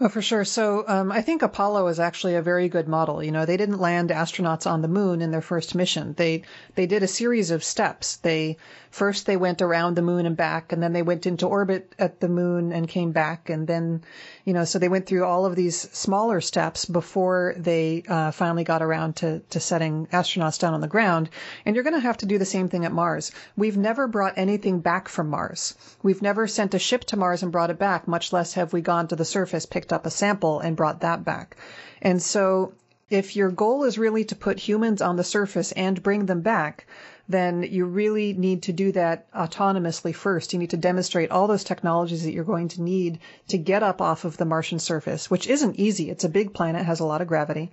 Oh, for sure. So I think Apollo is actually a very good model. You know, they didn't land astronauts on the moon in their first mission. They did a series of steps. First they went around the moon and back, and then they went into orbit at the moon and came back. And then, you know, so they went through all of these smaller steps before they finally got around to setting astronauts down on the ground. And you're going to have to do the same thing at Mars. We've never brought anything back from Mars. We've never sent a ship to Mars and brought it back, much less have we gone to the surface, picked up a sample and brought that back. And so if your goal is really to put humans on the surface and bring them back, then you really need to do that autonomously first. You need to demonstrate all those technologies that you're going to need to get up off of the Martian surface, which isn't easy. It's a big planet, has a lot of gravity.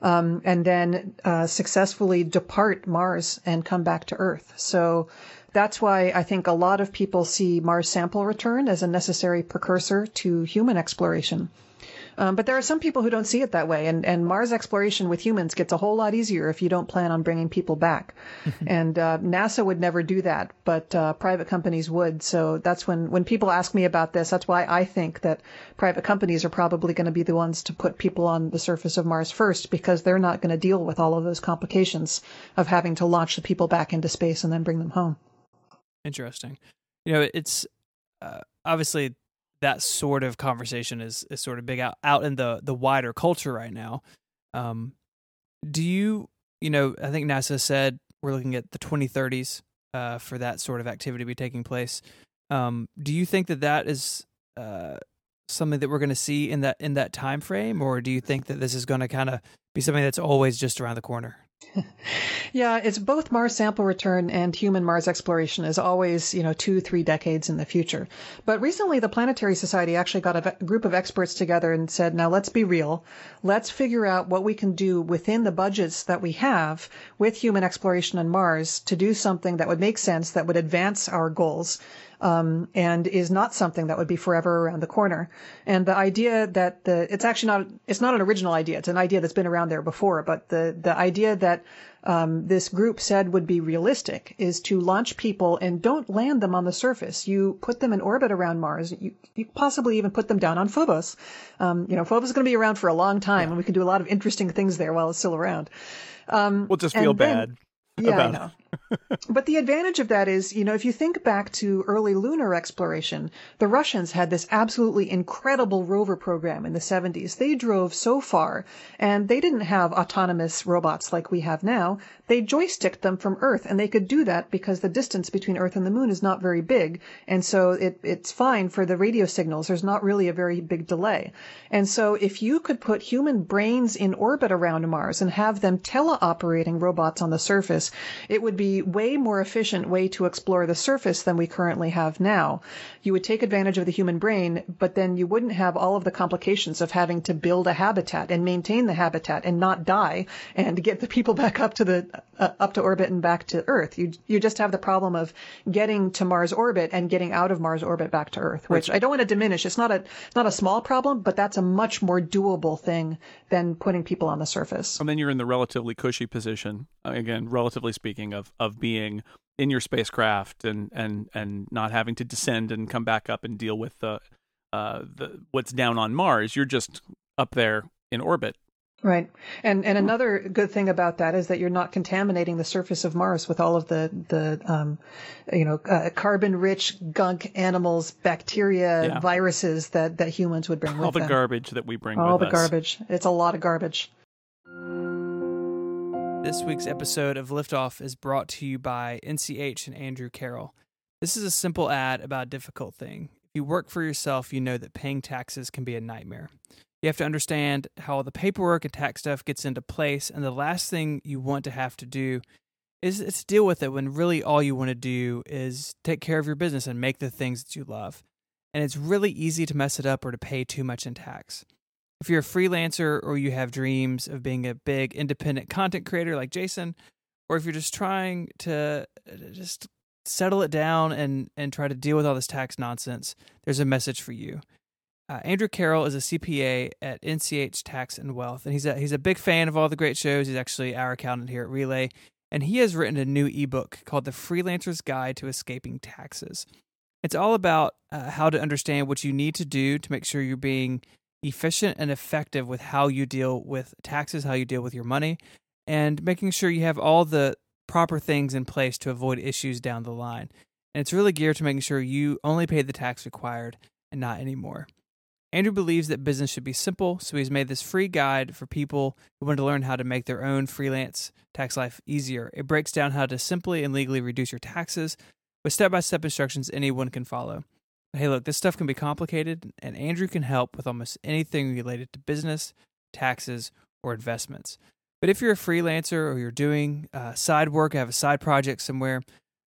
And then successfully depart Mars and come back to Earth. So that's why I think a lot of people see Mars sample return as a necessary precursor to human exploration. But there are some people who don't see it that way. And Mars exploration with humans gets a whole lot easier if you don't plan on bringing people back. And NASA would never do that, but private companies would. So that's when people ask me about this, that's why I think that private companies are probably going to be the ones to put people on the surface of Mars first, because they're not going to deal with all of those complications of having to launch the people back into space and then bring them home. Interesting. You know, it's obviously that sort of conversation is sort of big out in the wider culture right now. Do you I think NASA said we're looking at the 2030s for that sort of activity to be taking place. Do you think that is something that we're going to see in that time frame, or do you think that this is going to kind of be something that's always just around the corner? Yeah, it's both Mars sample return and human Mars exploration is always, 2-3 decades in the future. But recently, the Planetary Society actually got a group of experts together and said, now let's be real. Let's figure out what we can do within the budgets that we have with human exploration on Mars to do something that would make sense, that would advance our goals. And is not something that would be forever around the corner. And the idea that it's not an original idea. It's an idea that's been around there before, but the idea that this group said would be realistic is to launch people and don't land them on the surface. You put them in orbit around Mars. You possibly even put them down on Phobos. Phobos is going to be around for a long time, and we can do a lot of interesting things there while it's still around. We'll just feel bad. Yeah, I know. But the advantage of that is, if you think back to early lunar exploration, the Russians had this absolutely incredible rover program in the 70s. They drove so far, and they didn't have autonomous robots like we have now. They joysticked them from Earth, and they could do that because the distance between Earth and the Moon is not very big, and so it's fine for the radio signals. There's not really a very big delay. And so if you could put human brains in orbit around Mars and have them teleoperating robots on the surface, it would be way more efficient way to explore the surface than we currently have now. You would take advantage of the human brain, but then you wouldn't have all of the complications of having to build a habitat and maintain the habitat and not die and get the people back up to the up to orbit and back to Earth. You just have the problem of getting to Mars orbit and getting out of Mars orbit back to Earth, which I don't want to diminish. It's not a small problem, but that's a much more doable thing than putting people on the surface. And then you're in the relatively cushy position, again, relatively speaking, of being in your spacecraft and not having to descend and come back up and deal with the what's down on Mars. You're just up there in orbit. Right. And another good thing about that is that you're not contaminating the surface of Mars with all of the carbon-rich gunk, animals, bacteria, viruses that humans would bring with them. All the garbage that we bring with us. All the garbage. It's a lot of garbage. This week's episode of Liftoff is brought to you by NCH and Andrew Carroll. This is a simple ad about a difficult thing. If you work for yourself, you know that paying taxes can be a nightmare. You have to understand how all the paperwork and tax stuff gets into place, and the last thing you want to have to do is deal with it when really all you want to do is take care of your business and make the things that you love. And it's really easy to mess it up or to pay too much in tax. If you're a freelancer or you have dreams of being a big independent content creator like Jason, or if you're just trying to just settle it down and try to deal with all this tax nonsense, there's a message for you. Andrew Carroll is a CPA at NCH Tax and Wealth, and he's a big fan of all the great shows. He's actually our accountant here at Relay, and he has written a new ebook called The Freelancer's Guide to Escaping Taxes. It's all about how to understand what you need to do to make sure you're being efficient and effective with how you deal with taxes, how you deal with your money, and making sure you have all the proper things in place to avoid issues down the line. And it's really geared to making sure you only pay the tax required and not any more. Andrew believes that business should be simple, so he's made this free guide for people who want to learn how to make their own freelance tax life easier. It breaks down how to simply and legally reduce your taxes with step-by-step instructions anyone can follow. But hey, look, this stuff can be complicated, and Andrew can help with almost anything related to business, taxes, or investments. But if you're a freelancer or you're doing side work, have a side project somewhere,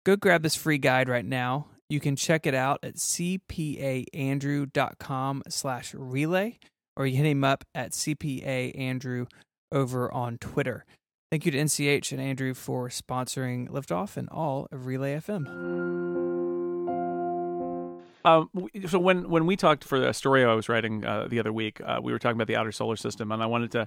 go grab this free guide right now. You can check it out at cpaandrew.com/relay, or you hit him up at cpaandrew over on Twitter. Thank you to NCH and Andrew for sponsoring Liftoff and all of Relay FM. So when we talked for a story I was writing the other week, we were talking about the outer solar system, and I wanted to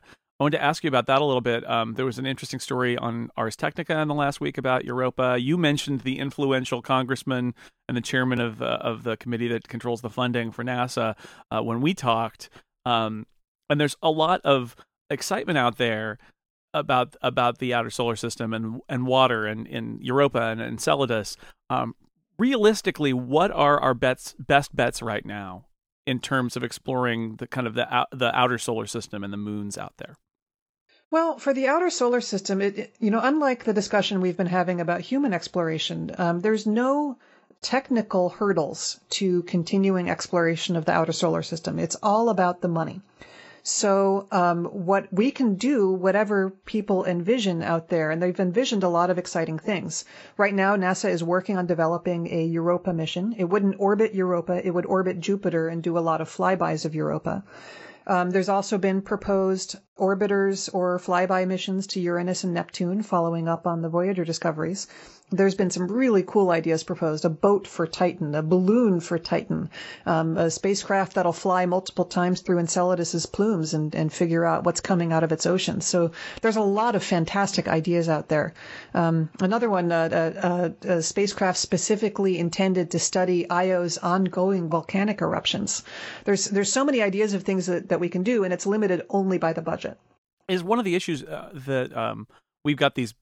ask you about that a little bit. There was an interesting story on Ars Technica in the last week about Europa. You mentioned the influential congressman and the chairman of the committee that controls the funding for NASA when we talked. And there's a lot of excitement out there about the outer solar system and water and Europa and Enceladus. Realistically, what are our best bets right now in terms of exploring the outer solar system and the moons out there? Well, for the outer solar system, it unlike the discussion we've been having about human exploration, there's no technical hurdles to continuing exploration of the outer solar system. It's all about the money. So what we can do, whatever people envision out there, and they've envisioned a lot of exciting things. Right now, NASA is working on developing a Europa mission. It wouldn't orbit Europa. It would orbit Jupiter and do a lot of flybys of Europa. There's also been proposed orbiters or flyby missions to Uranus and Neptune following up on the Voyager discoveries. There's been some really cool ideas proposed, a boat for Triton, a balloon for Triton, a spacecraft that'll fly multiple times through Enceladus's plumes and figure out what's coming out of its ocean. So there's a lot of fantastic ideas out there. Another one, a spacecraft specifically intended to study Io's ongoing volcanic eruptions. There's so many ideas of things that we can do, and it's limited only by the budget. Is one of the issues that we've got these,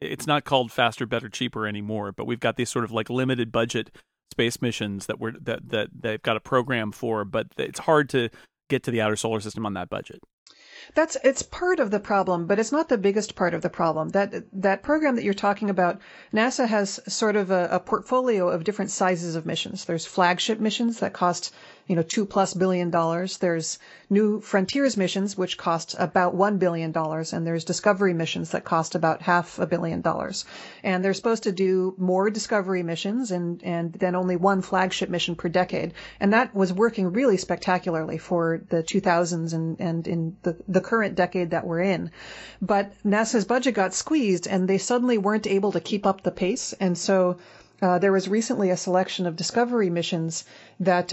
it's not called faster, better, cheaper anymore, but we've got these sort of like limited budget space missions that they've got a program for, but it's hard to get to the outer solar system on that budget. It's part of the problem, but it's not the biggest part of the problem. That program that you're talking about, NASA has sort of a portfolio of different sizes of missions. There's flagship missions that cost $2+ billion. There's New Frontiers missions, which cost about $1 billion. And there's Discovery missions that cost about $500 million. And they're supposed to do more Discovery missions and then only one flagship mission per decade. And that was working really spectacularly for the 2000s and in the current decade that we're in. But NASA's budget got squeezed and they suddenly weren't able to keep up the pace. And so there was recently a selection of Discovery missions that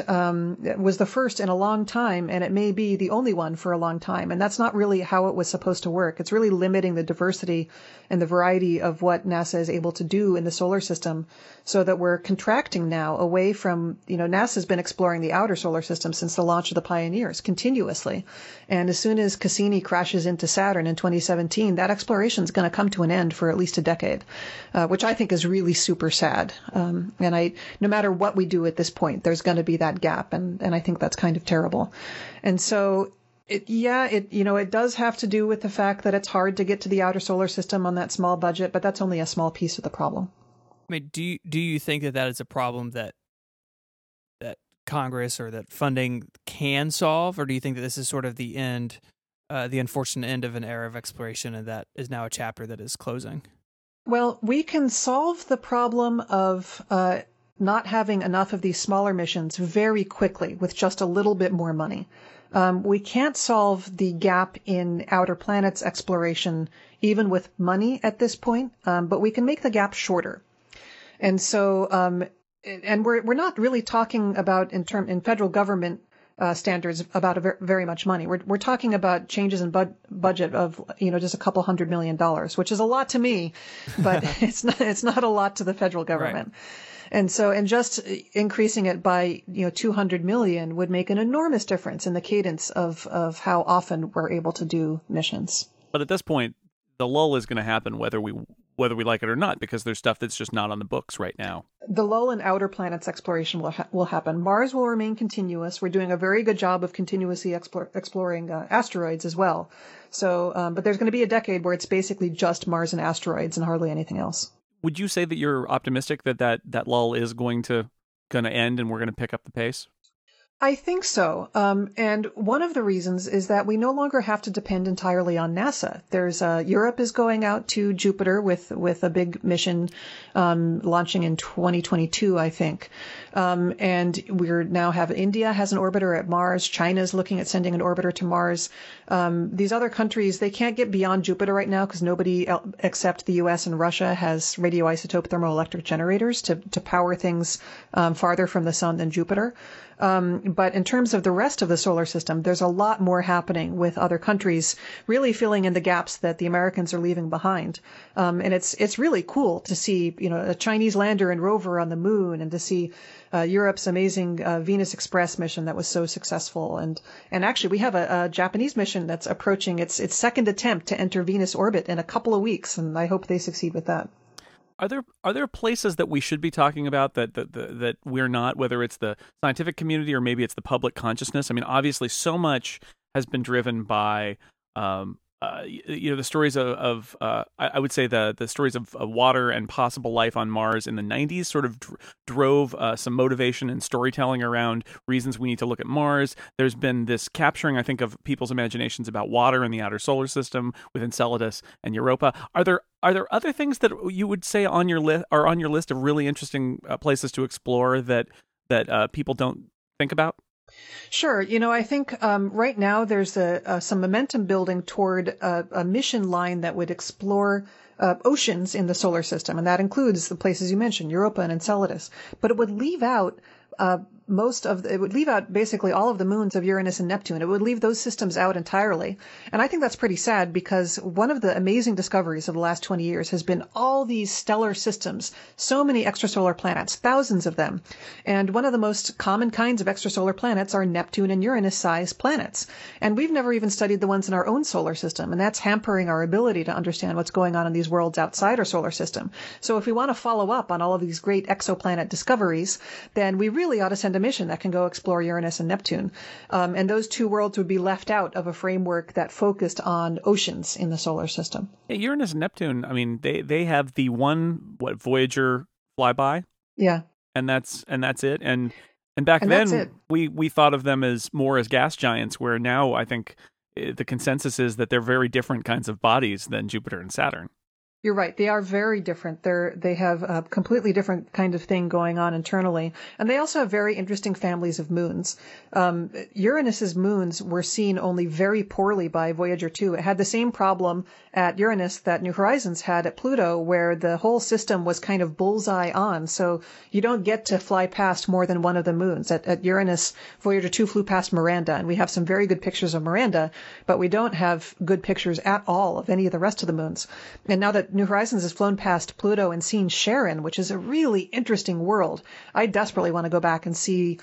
was the first in a long time, and it may be the only one for a long time. And that's not really how it was supposed to work. It's really limiting the diversity and the variety of what NASA is able to do in the solar system, so that we're contracting now away from, NASA's been exploring the outer solar system since the launch of the Pioneers continuously. And as soon as Cassini crashes into Saturn in 2017, that exploration is going to come to an end for at least a decade, which I think is really super sad. And no matter what we do at this point, there's going to be that gap. And I think that's kind of terrible. And so it does have to do with the fact that it's hard to get to the outer solar system on that small budget, but that's only a small piece of the problem. I mean, do you think that is a problem that Congress or that funding can solve? Or do you think that this is sort of the end, the unfortunate end of an era of exploration, and that is now a chapter that is closing? Well, we can solve the problem of not having enough of these smaller missions very quickly with just a little bit more money. We can't solve the gap in outer planets exploration even with money at this point, but we can make the gap shorter. And so, and we're not really talking about in federal government standards about very much money. We're talking about changes in budget of, just a couple $100 million, which is a lot to me, but it's not a lot to the federal government. Right. And so, and just increasing it by, $200 million would make an enormous difference in the cadence of how often we're able to do missions. But at this point, the lull is going to happen whether we like it or not, because there's stuff that's just not on the books right now. The lull in outer planets exploration will happen. Mars will remain continuous. We're doing a very good job of continuously exploring asteroids as well. So, but there's going to be a decade where it's basically just Mars and asteroids and hardly anything else. Would you say that you're optimistic that lull is going to end and we're going to pick up the pace? I think so. And one of the reasons is that we no longer have to depend entirely on NASA. There's Europe is going out to Jupiter with a big mission launching in 2022, I think. And we're now have India has an orbiter at Mars. China's looking at sending an orbiter to Mars. These other countries, they can't get beyond Jupiter right now because nobody except the US and Russia has radioisotope thermoelectric generators to power things farther from the sun than Jupiter. But in terms of the rest of the solar system, there's a lot more happening with other countries really filling in the gaps that the Americans are leaving behind. And it's really cool to see, a Chinese lander and rover on the moon, and to see Europe's amazing Venus Express mission that was so successful. And actually, we have a Japanese mission that's approaching its second attempt to enter Venus orbit in a couple of weeks, and I hope they succeed with that. Are there places that we should be talking about that we're not, whether it's the scientific community or maybe it's the public consciousness? I mean, obviously, so much has been driven by, the stories of I would say the stories of water and possible life on Mars in the 90s sort of drove some motivation and storytelling around reasons we need to look at Mars. There's been this capturing, I think, of people's imaginations about water in the outer solar system with Enceladus and Europa. Are there other things that you would say on your list are on your list of really interesting places to explore that people don't think about? Sure. I think right now there's some momentum building toward a mission line that would explore oceans in the solar system, and that includes the places you mentioned, Europa and Enceladus. But it would leave out basically all of the moons of Uranus and Neptune. It would leave those systems out entirely. And I think that's pretty sad, because one of the amazing discoveries of the last 20 years has been all these stellar systems, so many extrasolar planets, thousands of them. And one of the most common kinds of extrasolar planets are Neptune and Uranus-sized planets. And we've never even studied the ones in our own solar system, and that's hampering our ability to understand what's going on in these worlds outside our solar system. So if we want to follow up on all of these great exoplanet discoveries, then we really ought to send a mission that can go explore Uranus and Neptune. And those two worlds would be left out of a framework that focused on oceans in the solar system. Yeah, Uranus and Neptune, I mean, they have the one Voyager flyby? Yeah. And that's it. And And back then, we thought of them as more as gas giants, where now I think the consensus is that they're very different kinds of bodies than Jupiter and Saturn. You're right. They are very different. They have a completely different kind of thing going on internally. And they also have very interesting families of moons. Uranus's moons were seen only very poorly by Voyager 2. It had the same problem at Uranus that New Horizons had at Pluto, where the whole system was kind of bullseye on. So you don't get to fly past more than one of the moons. At Uranus, Voyager 2 flew past Miranda, and we have some very good pictures of Miranda, but we don't have good pictures at all of any of the rest of the moons. And now that New Horizons has flown past Pluto and seen Charon, which is a really interesting world. I desperately want to go back and see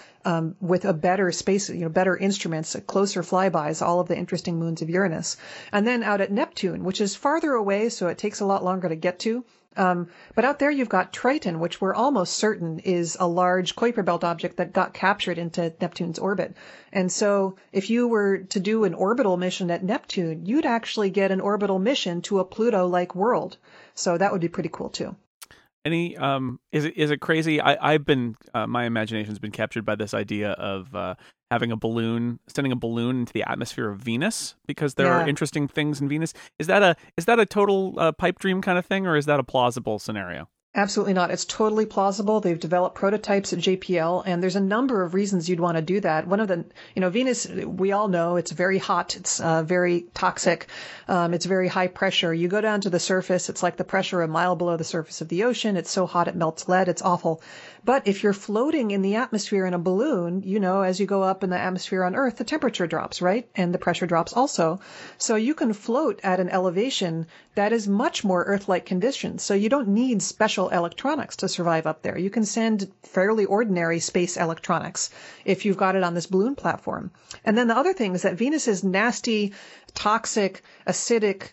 with a better space, better instruments, closer flybys, all of the interesting moons of Uranus. And then out at Neptune, which is farther away, so it takes a lot longer to get to. But out there you've got Triton, which we're almost certain is a large Kuiper Belt object that got captured into Neptune's orbit. And so if you were to do an orbital mission at Neptune, you'd actually get an orbital mission to a Pluto-like world. So that would be pretty cool too. Any, is it crazy? I've been, my imagination's been captured by this idea of, having a balloon, sending a balloon into the atmosphere of Venus, because there are interesting things in Venus. Is that a total pipe dream kind of thing, or is that a plausible scenario? Absolutely not. It's totally plausible. They've developed prototypes at JPL, and there's a number of reasons you'd want to do that. One of the, Venus, we all know it's very hot. It's very toxic. It's very high pressure. You go down to the surface, it's like the pressure a mile below the surface of the ocean. It's so hot it melts lead. It's awful. But if you're floating in the atmosphere in a balloon, as you go up in the atmosphere on Earth, the temperature drops, right? And the pressure drops also. So you can float at an elevation that is much more Earth-like conditions. So you don't need special electronics to survive up there. You can send fairly ordinary space electronics if you've got it on this balloon platform. And then the other thing is that Venus is nasty, toxic, acidic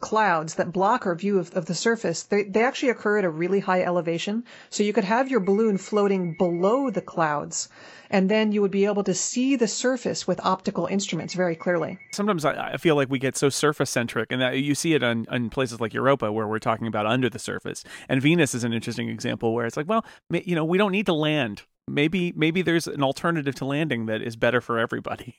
clouds that block our view of the surface. They actually occur at a really high elevation. So you could have your balloon floating below the clouds, and then you would be able to see the surface with optical instruments very clearly. Sometimes I feel like we get so surface-centric, and that you see it on places like Europa, where we're talking about under the surface. And Venus is an interesting example where it's like, well, we don't need to land. Maybe there's an alternative to landing that is better for everybody.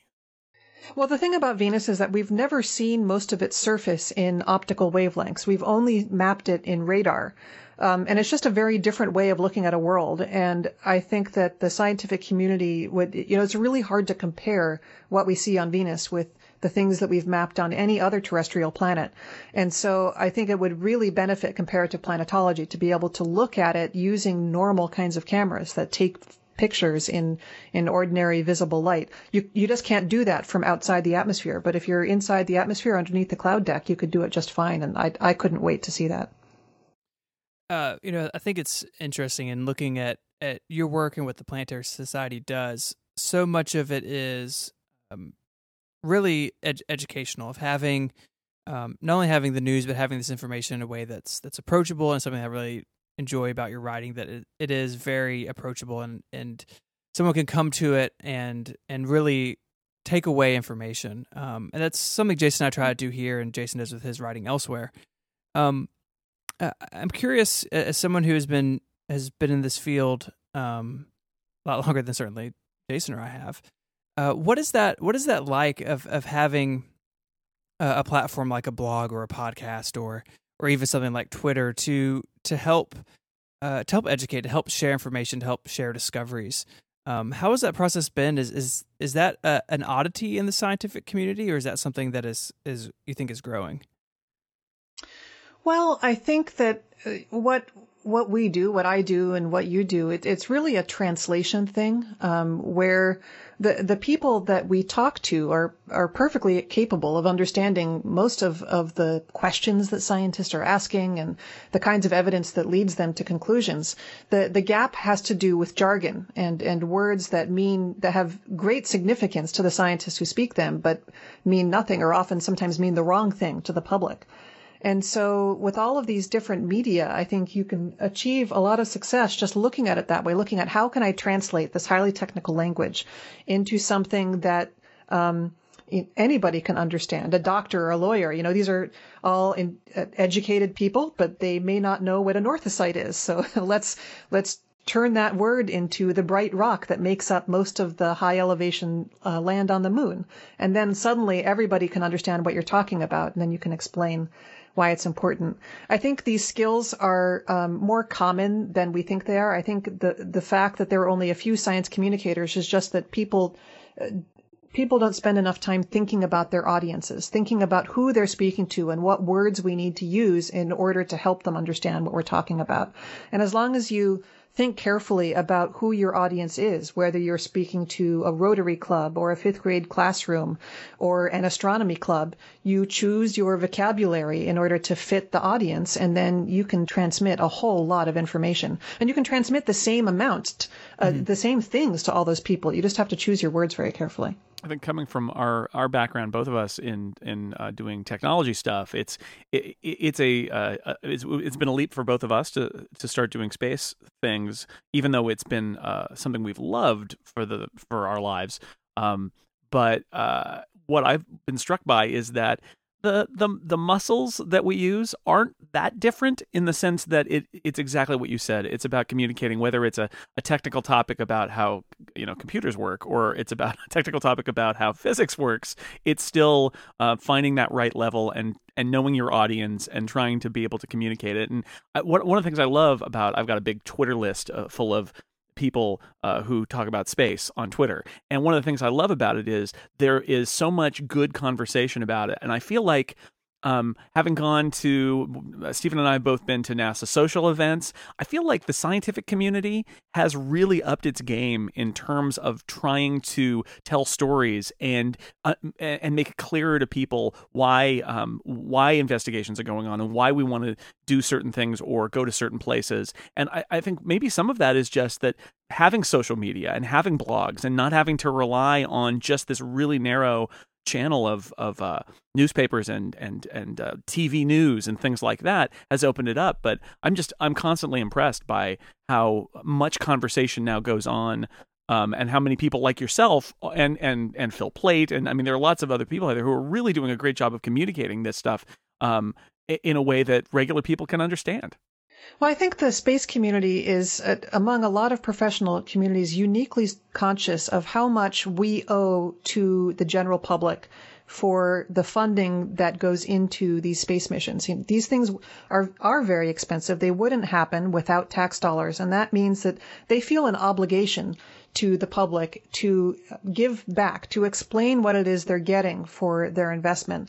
Well, the thing about Venus is that we've never seen most of its surface in optical wavelengths. We've only mapped it in radar. And it's just a very different way of looking at a world. And I think that the scientific community would, it's really hard to compare what we see on Venus with the things that we've mapped on any other terrestrial planet. And so I think it would really benefit comparative planetology to be able to look at it using normal kinds of cameras that take pictures in ordinary visible light. You just can't do that from outside the atmosphere. But if you're inside the atmosphere underneath the cloud deck, you could do it just fine. And I couldn't wait to see that. I think it's interesting in looking at your work and what the Planetary Society does. So much of it is really educational, of having not only having the news, but having this information in a way that's approachable, and something I really enjoy about your writing, that it is very approachable and someone can come to it and really take away information. And that's something Jason and I try to do here, and Jason does with his writing elsewhere. I'm curious, as someone who has been in this field a lot longer than certainly Jason or I have, what is that like of having a platform like a blog or a podcast or even something like Twitter to help educate, to help share information, to help share discoveries? How has that process been? Is that an oddity in the scientific community, or is that something that is you think is growing? Well, I think that what we do, what I do, and what you do, it's really a translation thing, where the people that we talk to are perfectly capable of understanding most of the questions that scientists are asking and the kinds of evidence that leads them to conclusions. The gap has to do with jargon and words that have great significance to the scientists who speak them, but mean nothing, or often sometimes mean the wrong thing to the public. And so with all of these different media, I think you can achieve a lot of success just looking at it that way, looking at how can I translate this highly technical language into something that anybody can understand, a doctor or a lawyer. These are all educated people, but they may not know what an orthosite is. So let's turn that word into the bright rock that makes up most of the high elevation land on the moon. And then suddenly everybody can understand what you're talking about, and then you can explain why it's important. I think these skills are more common than we think they are. I think the fact that there are only a few science communicators is just that people don't spend enough time thinking about their audiences, thinking about who they're speaking to and what words we need to use in order to help them understand what we're talking about. And as long as you think carefully about who your audience is, whether you're speaking to a Rotary Club or a fifth grade classroom or an astronomy club, you choose your vocabulary in order to fit the audience, and then you can transmit a whole lot of information. And you can transmit the same amount, the same things to all those people. You just have to choose your words very carefully. I think coming from our background, both of us in doing technology stuff, it's been a leap for both of us to start doing space things, even though it's been something we've loved for our lives. But what I've been struck by is that the muscles that we use aren't that different, in the sense that it's exactly what you said. It's about communicating, whether it's a technical topic about how computers work, or it's about a technical topic about how physics works. It's still finding that right level and knowing your audience and trying to be able to communicate it. And one of the things I love about, I've got a big Twitter list full of people who talk about space on Twitter. And one of the things I love about it is there is so much good conversation about it. And I feel like having gone to, Stephen and I have both been to NASA social events, I feel like the scientific community has really upped its game in terms of trying to tell stories and make it clearer to people why investigations are going on and why we want to do certain things or go to certain places. And I think maybe some of that is just that having social media and having blogs and not having to rely on just this really narrow channel of newspapers and TV news and things like that has opened it up. But I'm constantly impressed by how much conversation now goes on, and how many people like yourself and Phil Plait, and I mean there are lots of other people out there who are really doing a great job of communicating this stuff in a way that regular people can understand. Well, I think the space community is, among a lot of professional communities, uniquely conscious of how much we owe to the general public for the funding that goes into these space missions. These things are very expensive. They wouldn't happen without tax dollars, and that means that they feel an obligation to the public to give back, to explain what it is they're getting for their investment.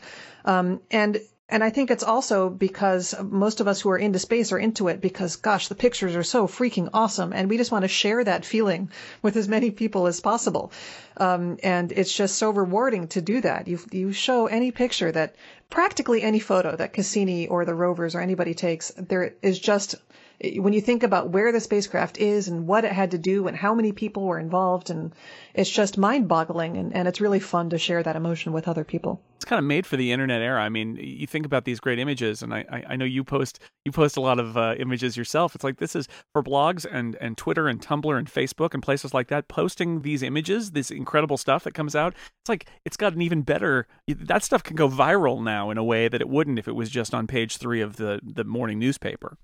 And I think it's also because most of us who are into space are into it because, gosh, the pictures are so freaking awesome. And we just want to share that feeling with as many people as possible. And it's just so rewarding to do that. You show any picture that, practically any photo that Cassini or the rovers or anybody takes, there is just, when you think about where the spacecraft is and what it had to do and how many people were involved, and it's just mind-boggling, and it's really fun to share that emotion with other people. It's kind of made for the internet era. I mean, you think about these great images, and I know you post a lot of images yourself. It's like, this is for blogs and Twitter and Tumblr and Facebook and places like that, posting these images, this incredible stuff that comes out. It's like, it's got an even better, that stuff can go viral now in a way that it wouldn't if it was just on page 3 of the morning newspaper.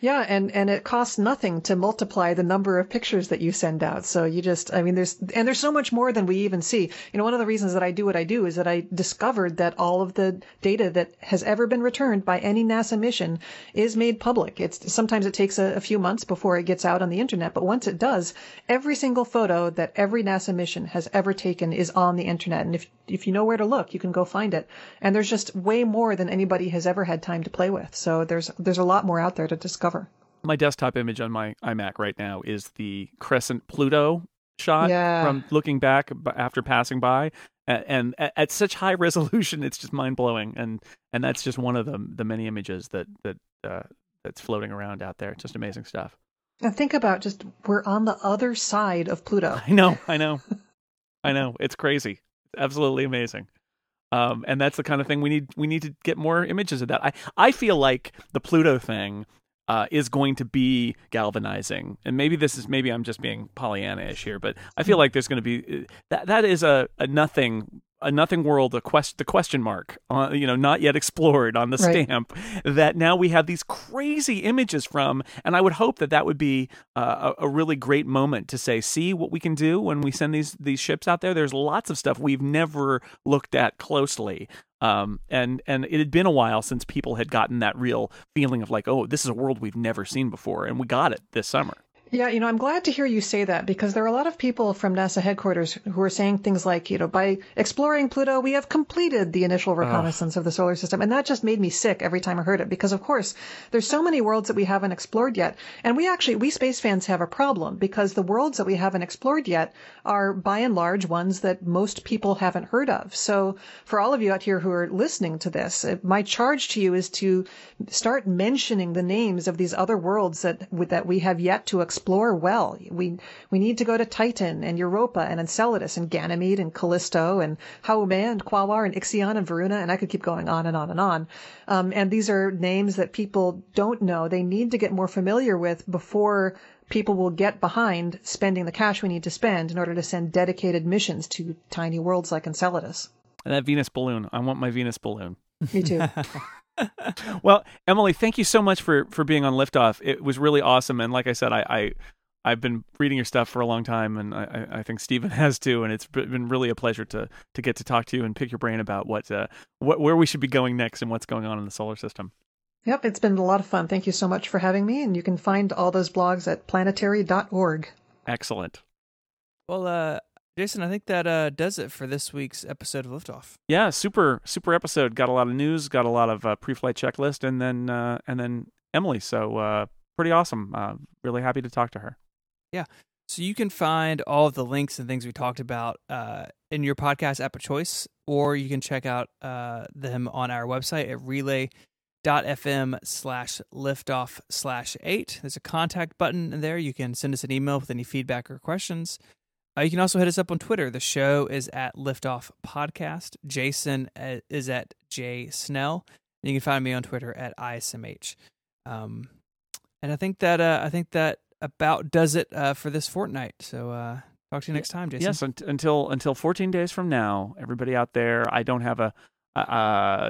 Yeah, and it costs nothing to multiply the number of pictures that you send out. So there's so much more than we even see. One of the reasons that I do what I do is that I discovered that all of the data that has ever been returned by any NASA mission is made public. Sometimes it takes a few months before it gets out on the internet, but once it does, every single photo that every NASA mission has ever taken is on the internet. And if you know where to look, you can go find it. And there's just way more than anybody has ever had time to play with. So there's a lot more out there to discover. My desktop image on my iMac right now is the crescent Pluto shot from looking back after passing by, and at such high resolution, it's just mind blowing. And that's just one of the many images that's floating around out there. It's just amazing stuff. And think about, just, we're on the other side of Pluto. I know, I know. It's crazy. Absolutely amazing. And that's the kind of thing we need to get more images of that. I feel like the Pluto thing is going to be galvanizing, and maybe I'm just being Pollyanna-ish here, but I feel like there's going to be that is a nothing a nothing world, the question mark, not yet explored on the stamp, that now we have these crazy images from. And I would hope that would be a really great moment to say, see what we can do when we send these ships out there. There's lots of stuff we've never looked at closely. And it had been a while since people had gotten that real feeling of like, oh, this is a world we've never seen before. And we got it this summer. Yeah, I'm glad to hear you say that, because there are a lot of people from NASA headquarters who are saying things like, by exploring Pluto, we have completed the initial reconnaissance of the solar system. And that just made me sick every time I heard it, because, of course, there's so many worlds that we haven't explored yet. And we space fans have a problem, because the worlds that we haven't explored yet are, by and large, ones that most people haven't heard of. So for all of you out here who are listening to this, my charge to you is to start mentioning the names of these other worlds that we have yet to explore well. We need to go to Titan and Europa and Enceladus and Ganymede and Callisto and Haumea and Quaoar and Ixion and Varuna, and I could keep going on and on and on. And these are names that people don't know. They need to get more familiar with before people will get behind spending the cash we need to spend in order to send dedicated missions to tiny worlds like Enceladus. And that Venus balloon. I want my Venus balloon. Me too. Well, Emily, thank you so much for being on Liftoff. It was really awesome. And like I said, I've been reading your stuff for a long time, and I think Stephen has too. And it's been really a pleasure to get to talk to you and pick your brain about where we should be going next and what's going on in the solar system. Yep, it's been a lot of fun. Thank you so much for having me. And you can find all those blogs at planetary.org. Excellent. Well, Jason, I think that does it for this week's episode of Liftoff. Yeah, super, super episode. Got a lot of news, got a lot of pre-flight checklist, and then Emily. So pretty awesome. Really happy to talk to her. Yeah. So you can find all of the links and things we talked about in your podcast app of choice, or you can check out them on our website at relay.fm/liftoff/8. There's a contact button in there. You can send us an email with any feedback or questions. You can also hit us up on Twitter. The show is at Liftoff Podcast. Jason is at J Snell. You can find me on Twitter at ISMH. And I think that about does it for this fortnight. So talk to you next time, Jason. Yes, until 14 days from now, everybody out there. I don't have a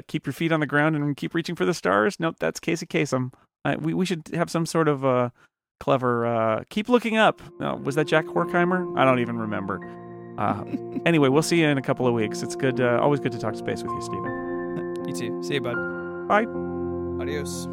keep your feet on the ground and keep reaching for the stars. Nope, that's Casey Kasem. We should have some sort of clever keep looking up. Was that Jack Horkheimer? I don't even remember. Anyway, we'll see you in a couple of weeks. It's good, always good to talk space with you, Stephen. You too. See you, bud. Bye. Adios.